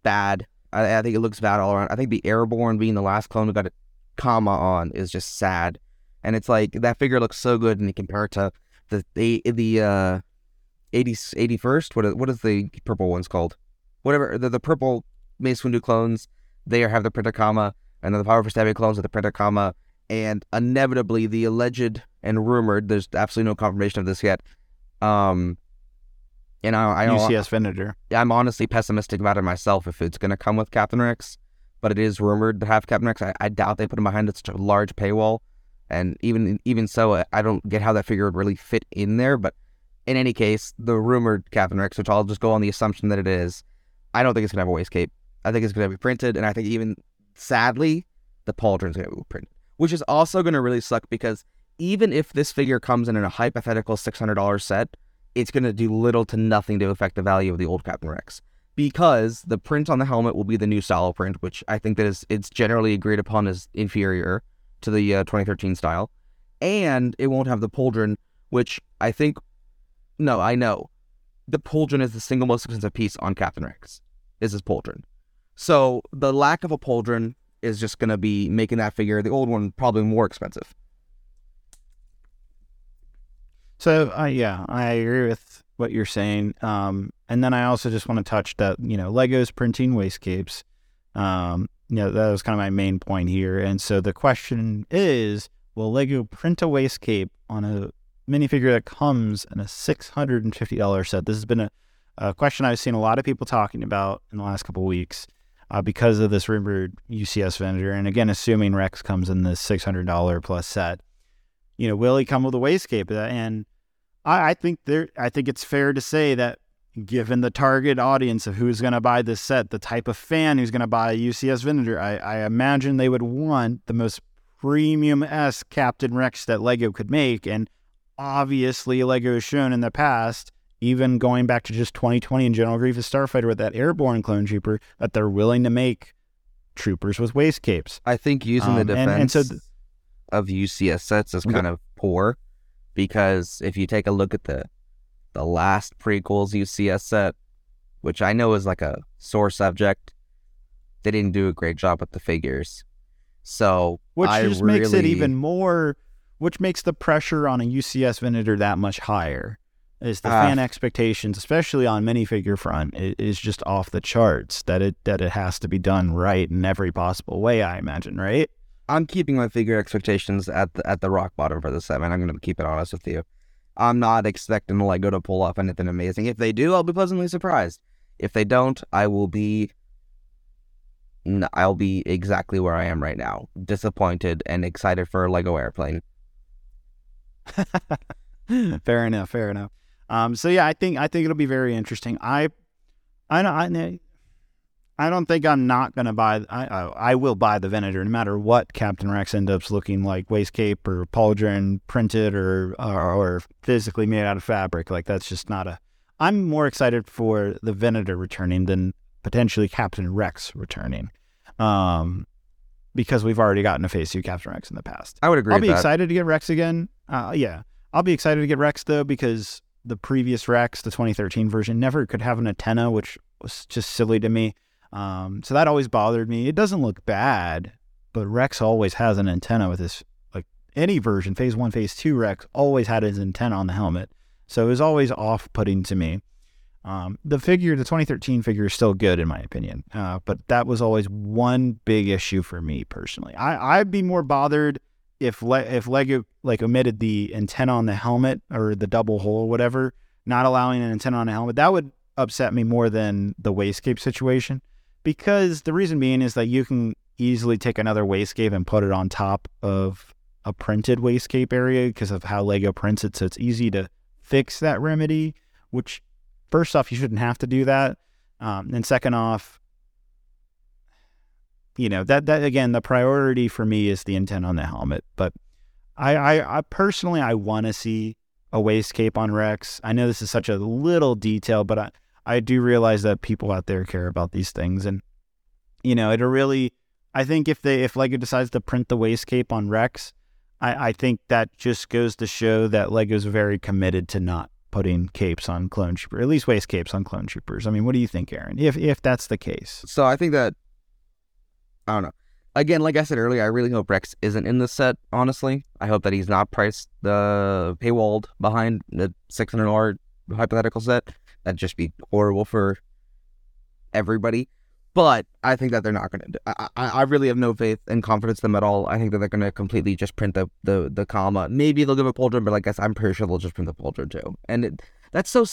bad. I think it looks bad all around. I think the Airborne being the last clone who got a comma on is just sad. And it's like, that figure looks so good, and you compare it to the 81st? What is the purple one's called? Whatever, the purple Mace Windu clones, they have the printed comma, and then the Power for Stabby clones with the printed comma, and inevitably the alleged and rumored, there's absolutely no confirmation of this yet, You know, UCS Venator. I'm honestly pessimistic about it myself if it's going to come with Captain Rex, but it is rumored to have Captain Rex. I doubt they put him behind such a large paywall, and even so, I don't get how that figure would really fit in there, but in any case, the rumored Captain Rex, which I'll just go on the assumption that it is, I don't think it's going to have a waist cape. I think it's going to be printed, and I think even, sadly, the pauldron's going to be printed, which is also going to really suck because even if this figure comes in a hypothetical $600 set, it's going to do little to nothing to affect the value of the old Captain Rex because the print on the helmet will be the new style print, which I think that it's generally agreed upon as inferior to the 2013 style, and it won't have the pauldron, which I think... No, I know. The pauldron is the single most expensive piece on Captain Rex, is his pauldron. So the lack of a pauldron is just going to be making that figure, the old one, probably more expensive. So, yeah, I agree with what you're saying. And then I also just want to touch that, you know, Lego's printing waist capes. You know, that was kind of my main point here. And so the question is, will Lego print a waist cape on a minifigure that comes in a $650 set? This has been a question I've seen a lot of people talking about in the last couple of weeks because of this rumored UCS vendor. And again, assuming Rex comes in this $600 plus set, you know, will he come with a waist cape? And I think it's fair to say that given the target audience of who's going to buy this set, the type of fan who's going to buy a UCS vendor, I imagine they would want the most premium-esque Captain Rex that Lego could make. And obviously, Lego has shown in the past, even going back to just 2020 and General Grievous Starfighter with that airborne clone trooper, that they're willing to make troopers with waist capes. I think using the defense of UCS sets is kind of poor, because if you take a look at the last prequels UCS set, which I know is like a sore subject, they didn't do a great job with the figures. So makes it even more... Which makes the pressure on a UCS Venator that much higher. Is the fan expectations, especially on minifigure front, is just off the charts. That it has to be done right in every possible way, I imagine, right? I'm keeping my figure expectations at the rock bottom for this set, man. I'm going to keep it honest with you. I'm not expecting Lego to pull off anything amazing. If they do, I'll be pleasantly surprised. If they don't, I'll be exactly where I am right now, disappointed and excited for a Lego airplane. Fair enough. So yeah, I think it'll be very interesting. I don't think I'm not gonna buy. I will buy the Venator no matter what Captain Rex ends up looking like, waist cape or pauldron printed or physically made out of fabric. Like that's just not a. I'm more excited for the Venator returning than potentially Captain Rex returning. Because we've already gotten a Phase 2 Captain Rex in the past. I would agree with that. I'll be excited to get Rex again. Yeah. I'll be excited to get Rex, though, because the previous Rex, the 2013 version, never could have an antenna, which was just silly to me. So that always bothered me. It doesn't look bad, but Rex always has an antenna with his, like, any version, Phase 1, Phase 2 Rex, always had his antenna on the helmet. So it was always off-putting to me. The 2013 figure is still good in my opinion, but that was always one big issue for me personally. I'd be more bothered if Lego like omitted the antenna on the helmet or the double hole or whatever, not allowing an antenna on a helmet. That would upset me more than the waistcape situation, because the reason being is that you can easily take another waistcape and put it on top of a printed waistcape area because of how Lego prints it. So it's easy to fix that remedy, which... First off, you shouldn't have to do that. And second off, you know, that again, the priority for me is the intent on the helmet. But I personally, I want to see a waist cape on Rex. I know this is such a little detail, but I do realize that people out there care about these things. And, you know, it'll really, I think if Lego decides to print the waist cape on Rex, I think that just goes to show that Lego's very committed to not putting capes on clone troopers, at least waist capes on clone troopers. I mean, what do you think, Aaron, if that's the case? So I think that, I don't know. Again, like I said earlier, I really hope Rex isn't in this set, honestly. I hope that he's not priced the paywalled behind the $600 hypothetical set. That'd just be horrible for everybody. But I think that they're not going to... I really have no faith and confidence in them at all. I think that they're going to completely just print the comma. Maybe they'll give a pauldron, but like I guess I'm pretty sure they'll just print the pauldron too. And that's so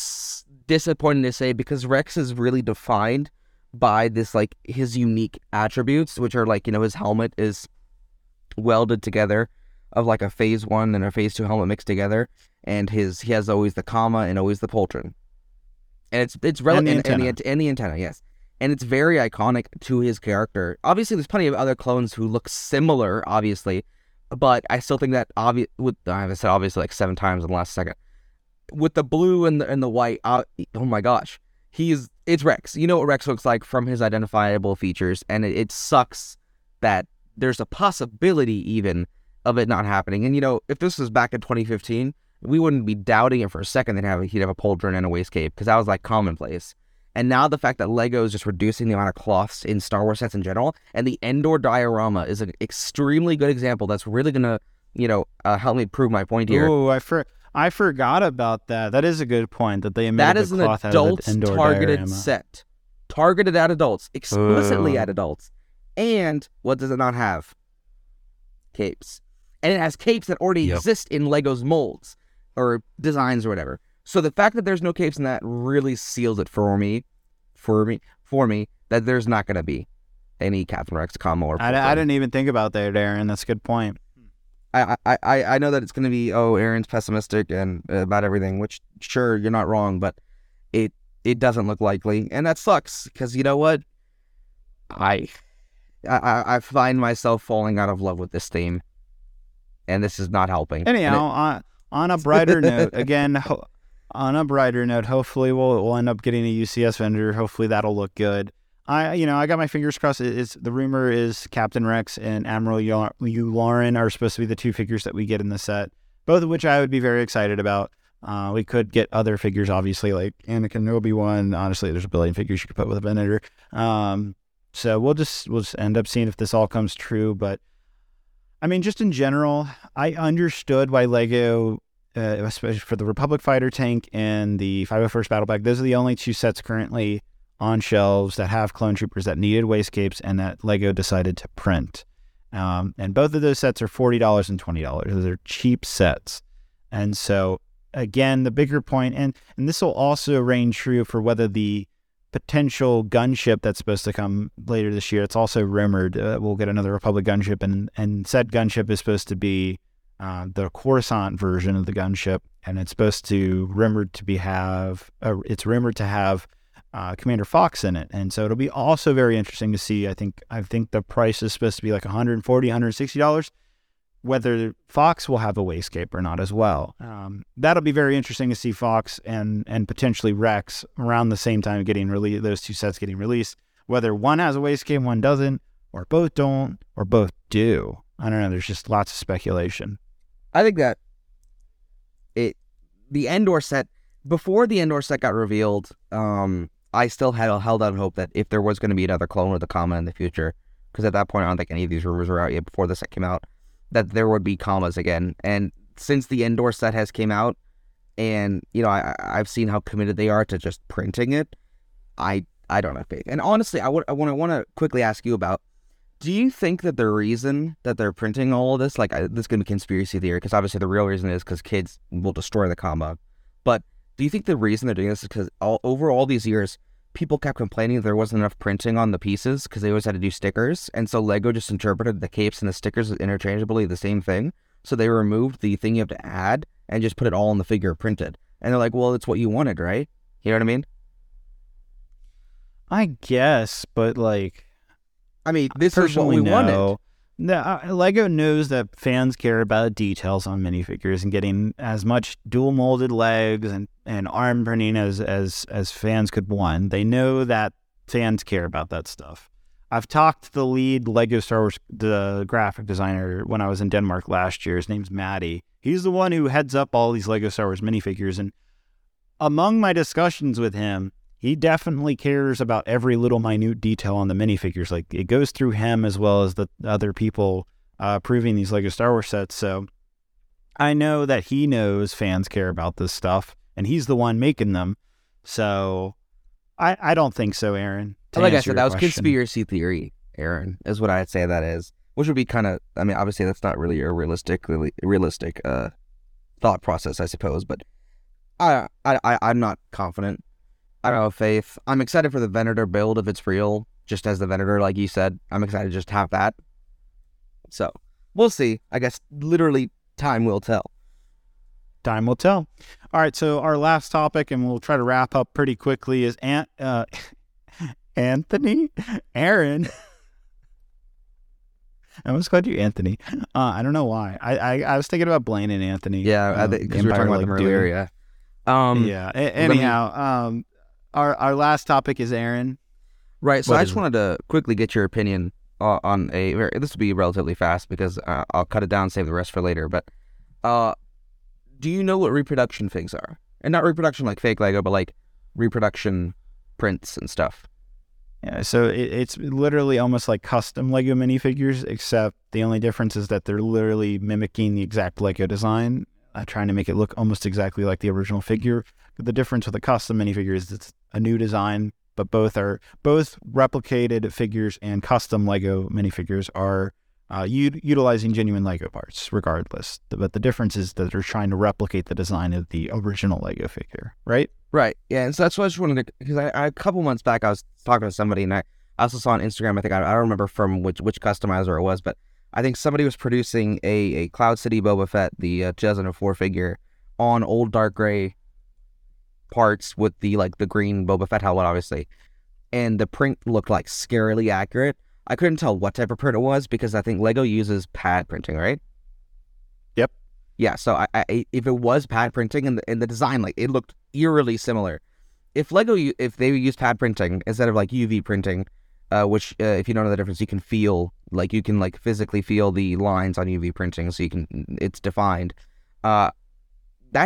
disappointing to say, because Rex is really defined by this, like, his unique attributes, which are, like, you know, his helmet is welded together of, like, a phase one and a phase two helmet mixed together, and he has always the comma and always the pauldron, and it's relevant, and the antenna, yes, and it's very iconic to his character. Obviously, there's plenty of other clones who look similar, obviously, but I still think that I said obviously like seven times in the last second. With the blue and the white, oh my gosh, it's Rex. You know what Rex looks like from his identifiable features, and it sucks that there's a possibility even of it not happening. And you know, if this was back in 2015, we wouldn't be doubting it for a second that he'd have a pauldron and a waistcape, because that was like commonplace. And now the fact that Lego is just reducing the amount of cloths in Star Wars sets in general, and the Endor diorama is an extremely good example that's really going to, you know, help me prove my point here. Oh, I forgot about that. That is a good point, that they made the cloth out of an Endor targeted diorama. Set. Targeted at adults. Explicitly at adults. And what does it not have? Capes. And it has capes that already exist in Lego's molds or designs or whatever. So the fact that there's no capes in that really seals it for me, that there's not going to be any Captain Rex combo. I didn't even think about that, Aaron. That's a good point. I know that it's going to be, Aaron's pessimistic and about everything, which, sure, you're not wrong, but it doesn't look likely. And that sucks, because you know what? I find myself falling out of love with this theme, and this is not helping. Anyhow, on a brighter note, again... On a brighter note, hopefully we'll end up getting a UCS Venator. Hopefully that'll look good. I got my fingers crossed. The rumor is Captain Rex and Admiral Yularen are supposed to be the two figures that we get in the set, both of which I would be very excited about. We could get other figures, obviously, like Anakin, Obi-Wan. Honestly, there's a billion figures you could put with a Venator. So we'll just end up seeing if this all comes true. But I mean, just in general, I understood why Lego. Especially for the Republic fighter tank and the 501st battle bag, those are the only two sets currently on shelves that have clone troopers that needed waistcapes and that Lego decided to print. And both of those sets are $40 and $20. Those are cheap sets. And so, again, the bigger point, and this will also reign true for whether the potential gunship that's supposed to come later this year, it's also rumored we'll get another Republic gunship, and said gunship is supposed to be the Coruscant version of the gunship, and it's rumored to have Commander Fox in it, and so it'll be also very interesting to see. I think the price is supposed to be like $140, $160. Whether Fox will have a waistcape or not as well, that'll be very interesting to see. Fox and potentially Rex around the same time getting released. Those two sets getting released. Whether one has a waistcape, one doesn't, or both don't, or both do. I don't know. There's just lots of speculation. I think that the Endor set, before the Endor set got revealed, I still held out hope that if there was going to be another clone with a comma in the future, because at that point I don't think any of these rumors were out yet before the set came out, that there would be commas again. And since the Endor set has came out, and you know I've seen how committed they are to just printing it, I don't have faith. And honestly, I want to quickly ask you about. Do you think that the reason that they're printing all of this, like this is going to be conspiracy theory, because obviously the real reason is because kids will destroy the comma, but do you think the reason they're doing this is because over all these years, people kept complaining there wasn't enough printing on the pieces because they always had to do stickers, and so Lego just interpreted the capes and the stickers as interchangeably the same thing, so they removed the thing you have to add and just put it all in the figure printed, and they're like, well, it's what you wanted, right? You know what I mean? I guess, but like... I mean, this is what we wanted. No, Lego knows that fans care about details on minifigures, and getting as much dual-molded legs and arm printing as fans could want. They know that fans care about that stuff. I've talked to the lead Lego Star Wars, the graphic designer, when I was in Denmark last year. His name's Matty. He's the one who heads up all these Lego Star Wars minifigures. And among my discussions with him, he definitely cares about every little minute detail on the minifigures. Like, it goes through him as well as the other people approving these Lego Star Wars sets. So I know that he knows fans care about this stuff, and he's the one making them. So I don't think so, Aaron. Like I said, that was conspiracy theory, Aaron, is what I'd say that is. Which would be kind of, I mean, obviously that's not really a realistic thought process, I suppose. But I'm not confident I don't know, Faith. I'm excited for the Venator build if it's real, just as the Venator, like you said. I'm excited to just have that. So, we'll see. I guess literally time will tell. Time will tell. All right, so our last topic, and we'll try to wrap up pretty quickly, is Aaron. I was glad you, Anthony. I don't know why. I was thinking about Blaine and Anthony. Yeah, because we were talking about them earlier. Yeah. Our last topic is Aaron. Right. So I just wanted to quickly get your opinion on a. This will be relatively fast because I'll cut it down, save the rest for later. But do you know what reproduction figs are? And not reproduction like fake Lego, but like reproduction prints and stuff. Yeah, so it's literally almost like custom Lego minifigures, except the only difference is that they're literally mimicking the exact Lego design, trying to make it look almost exactly like the original figure. The difference with a custom minifigure is it's a new design, but both replicated figures and custom Lego minifigures are utilizing genuine Lego parts regardless. But the difference is that they're trying to replicate the design of the original Lego figure, right? Right, yeah, and so that's what I just wanted to, because I, a couple months back I was talking to somebody, and I also saw on Instagram, I think, I don't remember from which customizer it was, but I think somebody was producing a Cloud City Boba Fett, the 2004 figure, on old dark gray parts with the green Boba Fett helmet, obviously, and the print looked like scarily accurate. I couldn't tell what type of print it was, because I think Lego uses pad printing, right? Yep. Yeah, so I if it was pad printing, and the design, it looked eerily similar. If they use pad printing instead of UV printing, which if you don't know the difference, you can feel physically feel the lines on UV printing, so it's defined. That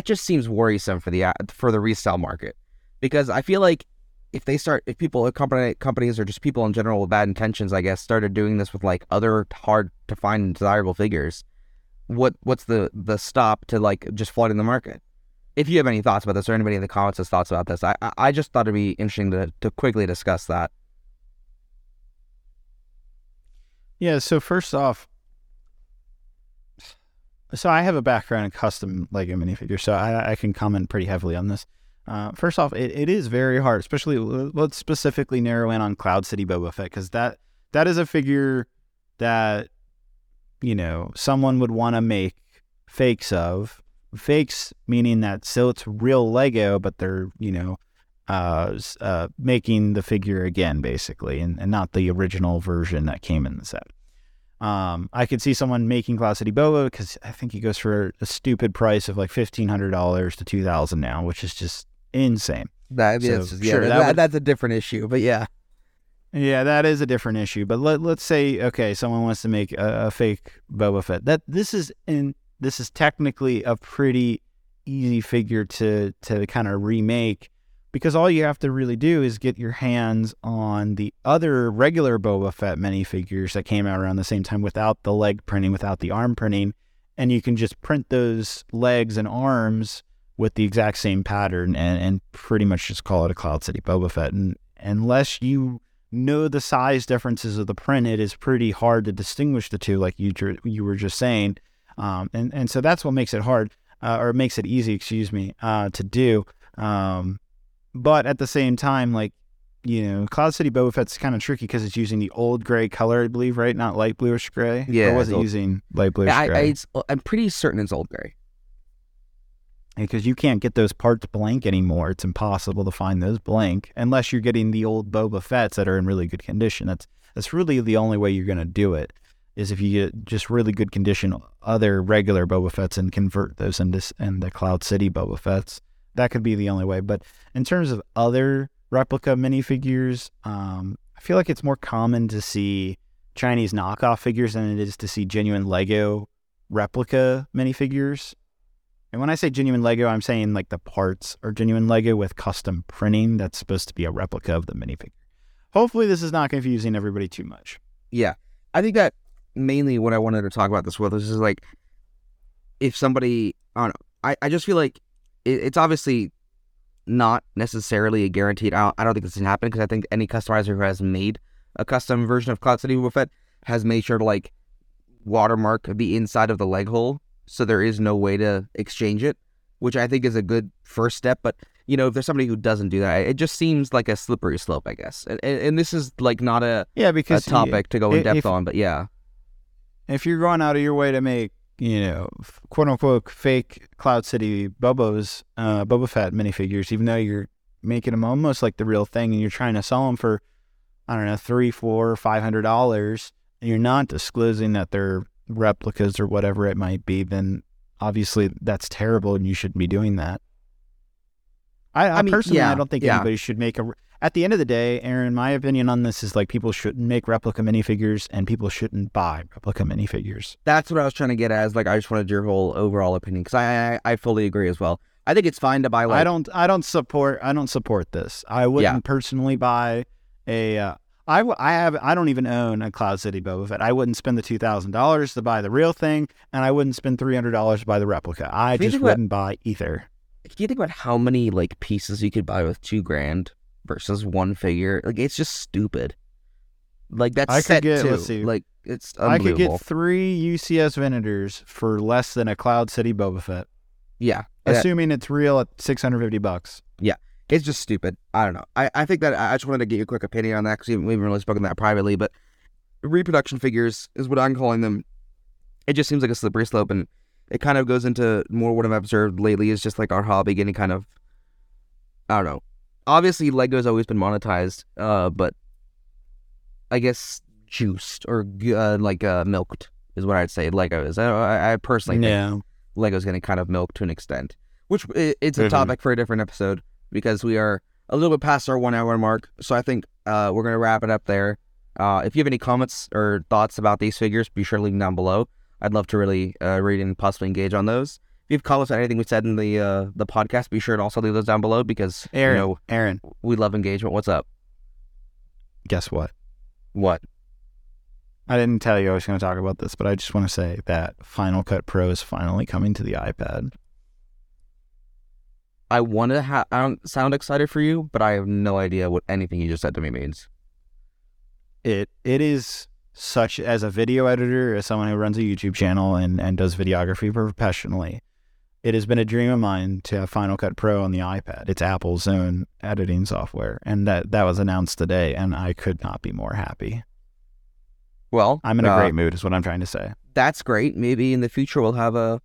just seems worrisome for the resale market, because I feel like companies or just people in general with bad intentions, I guess, started doing this with other hard to find and desirable figures, what's the stop to just flooding the market? If you have any thoughts about this, or anybody in the comments has thoughts about this, I just thought it'd be interesting to quickly discuss that. Yeah, so first off, so I have a background in custom Lego minifigures, so I can comment pretty heavily on this. First off, it is very hard, especially, let's specifically narrow in on Cloud City Boba Fett, because that is a figure that, someone would want to make fakes of. Fakes meaning that still it's real Lego, but they're making the figure again, basically, and not the original version that came in the set. I could see someone making Cloud City Boba, because I think he goes for a stupid price of $1,500 to $2,000 now, which is just insane. That's a different issue, but yeah, that is a different issue. But let's say, okay, someone wants to make a fake Boba Fett. This is technically a pretty easy figure to kind of remake, because all you have to really do is get your hands on the other regular Boba Fett minifigures that came out around the same time without the leg printing, without the arm printing, and you can just print those legs and arms with the exact same pattern and pretty much just call it a Cloud City Boba Fett. And unless you know the size differences of the print, it is pretty hard to distinguish the two, like you were just saying. And so that's what makes it hard, or makes it easy, to do. But at the same time, Cloud City Boba Fett's kind of tricky because it's using the old gray color, I believe, right? Not light bluish gray. Yeah. Or was it using light bluish gray? I'm pretty certain it's old gray. Because you can't get those parts blank anymore. It's impossible to find those blank unless you're getting the old Boba Fett's that are in really good condition. That's really the only way you're going to do it, is if you get just really good condition other regular Boba Fett's and convert those into Cloud City Boba Fett's. That could be the only way. But in terms of other replica minifigures, I feel like it's more common to see Chinese knockoff figures than it is to see genuine Lego replica minifigures. And when I say genuine Lego, I'm saying the parts are genuine Lego with custom printing that's supposed to be a replica of the minifigure. Hopefully this is not confusing everybody too much. Yeah, I think that mainly what I wanted to talk about this with is if somebody, I don't know, I just feel like it's obviously not necessarily a guaranteed. I don't think this can happen, because I think any customizer who has made a custom version of Cloud City Boba Fett has made sure to watermark the inside of the leg hole, so there is no way to exchange it, which I think is a good first step. But you know, if there's somebody who doesn't do that, it just seems like a slippery slope, I guess. And this is like not a because a topic to go in depth on, but yeah. If you're going out of your way to make, you know, quote unquote fake Cloud City Bubba's, Boba Fett minifigures, even though you're making them almost like the real thing and you're trying to sell them for, I don't know, $300, $400, $500, and you're not disclosing that they're replicas or whatever it might be, then obviously that's terrible and you shouldn't be doing that. I mean, personally, I don't think anybody should make a... At the end of the day, Aaron, my opinion on this is like people shouldn't make replica minifigures and people shouldn't buy replica minifigures. That's what I was trying to get at. Is like I just wanted your whole overall opinion because I fully agree as well. I think it's fine to buy. Like, I don't support this. I wouldn't personally buy a. I don't even own a Cloud City Boba Fett. I wouldn't spend the $2,000 to buy the real thing, and I wouldn't spend $300 to buy the replica. I just wouldn't buy either. If you think about how many like pieces you could buy with $2,000. Versus one figure, like it's just stupid. Like that's it's unbelievable. I could get 3 UCS Venators for less than a Cloud City Boba Fett. Yeah, assuming it's real at $650. Yeah, it's just stupid. I don't know. I think that I just wanted to get your quick opinion on that because we haven't really spoken that privately. But reproduction figures is what I'm calling them. It just seems like a slippery slope, and it kind of goes into more what I've observed lately is just like our hobby getting kind of, I don't know. Obviously, Lego's always been monetized, but I guess juiced or milked is what I'd say Lego is. I personally think Lego's getting kind of milked to an extent, which it's a topic for a different episode because we are a little bit past our 1 hour mark. So I think we're going to wrap it up there. If you have any comments or thoughts about these figures, be sure to leave them down below. I'd love to really read and possibly engage on those. If you've called us on anything we said in the podcast, be sure to also leave those down below because, Aaron, you know, we love engagement. What's up? Guess what? What? I didn't tell you I was going to talk about this, but I just want to say that Final Cut Pro is finally coming to the iPad. I don't sound excited for you, but I have no idea what anything you just said to me means. It is... Such as a video editor, as someone who runs a YouTube channel and does videography professionally, it has been a dream of mine to have Final Cut Pro on the iPad. It's Apple's own editing software, and that was announced today, and I could not be more happy. Well, I'm in a great mood is what I'm trying to say. That's great. Maybe in the future we'll have a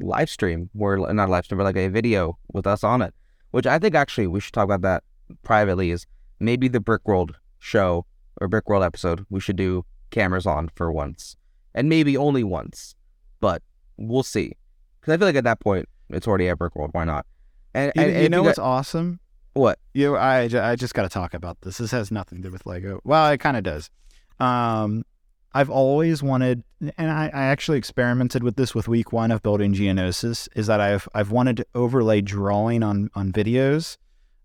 live stream, but like a video with us on it, which I think actually we should talk about that privately is maybe the Brickworld show or Brickworld episode, we should do cameras on for once. And maybe only once. But we'll see. Because I feel like at that point, it's already at Brickworld. Why not? And you know what's awesome? What? I just got to talk about this. This has nothing to do with Lego. Well, it kind of does. I've always wanted, and I actually experimented with this with week one of building Geonosis, is that I've wanted to overlay drawing on videos.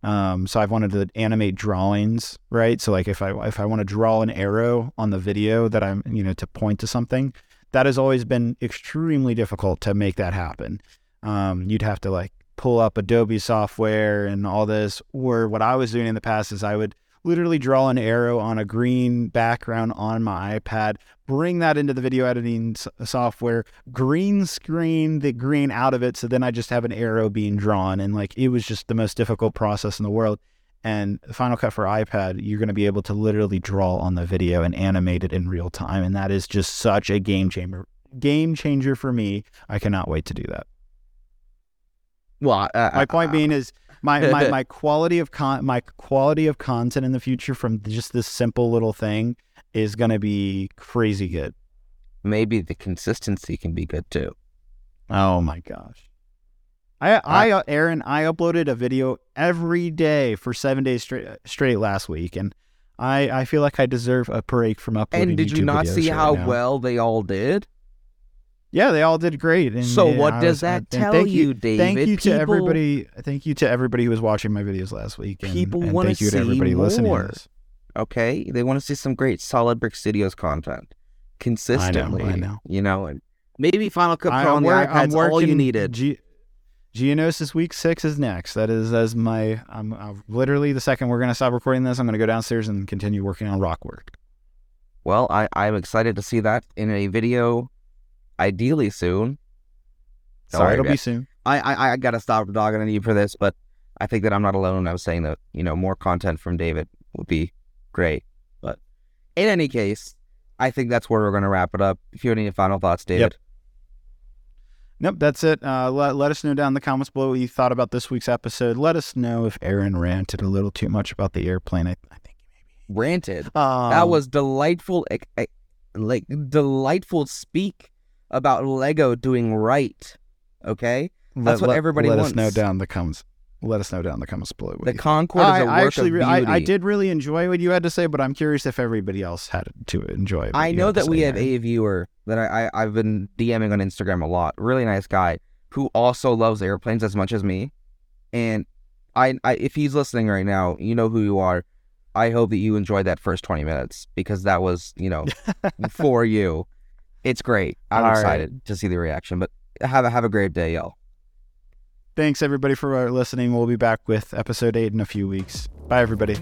So I've wanted to animate drawings, right? So like if I want to draw an arrow on the video that I'm, you know, to point to something, that has always been extremely difficult to make that happen. You'd have to like pull up Adobe software and all this, or what I was doing in the past is I would literally draw an arrow on a green background on my iPad, bring that into the video editing software, green screen the green out of it, so then I just have an arrow being drawn, and like it was just the most difficult process in the world. And Final Cut for iPad, you're going to be able to literally draw on the video and animate it in real time, and that is just such a game changer for me. I cannot wait to do that. Well, my point being is my quality of content in the future from just this simple little thing is going to be crazy good. Maybe the consistency can be good too. Oh my gosh! Aaron, I uploaded a video every day for 7 days straight last week, and I feel like I deserve a break from uploading. And did you not see how well they all did? Yeah, they all did great. And, so what does that tell you, David? Thank you to everybody. Thank you to everybody who was watching my videos last week. People want to see more. Thank you to everybody listening to this. Okay, they want to see some great Solid Brick Studios content consistently. I know. You know, and maybe Final Cut Pro on the iPad's all you needed. Geonosis Week 6 is next. That is my. I'm literally the second we're gonna stop recording this, I'm gonna go downstairs and continue working on Rockwork. Well, I'm excited to see that in a video. Ideally soon. Sorry, it'll be soon. I gotta stop dogging on you for this, but I think that I'm not alone. I was saying that, you know, more content from David would be great. But in any case, I think that's where we're going to wrap it up. If you have any final thoughts, David. Nope, that's it. Let us know down in the comments below what you thought about this week's episode. Let us know if Aaron ranted a little too much about the airplane. I think maybe ranted. That was delightful, like delightful speak about Lego doing right. Okay, that's what everybody wants. Let us know down in the comments. Let us know down in the comments below. The Concorde is a work of beauty. I did really enjoy what you had to say, but I'm curious if everybody else had to enjoy. I know that we have a viewer that I've been DMing on Instagram a lot, really nice guy, who also loves airplanes as much as me. And I if he's listening right now, you know who you are. I hope that you enjoyed that first 20 minutes because that was, you know, for you. It's great. I'm excited to see the reaction, but have a great day, y'all. Thanks, everybody, for listening. We'll be back with episode 8 in a few weeks. Bye, everybody.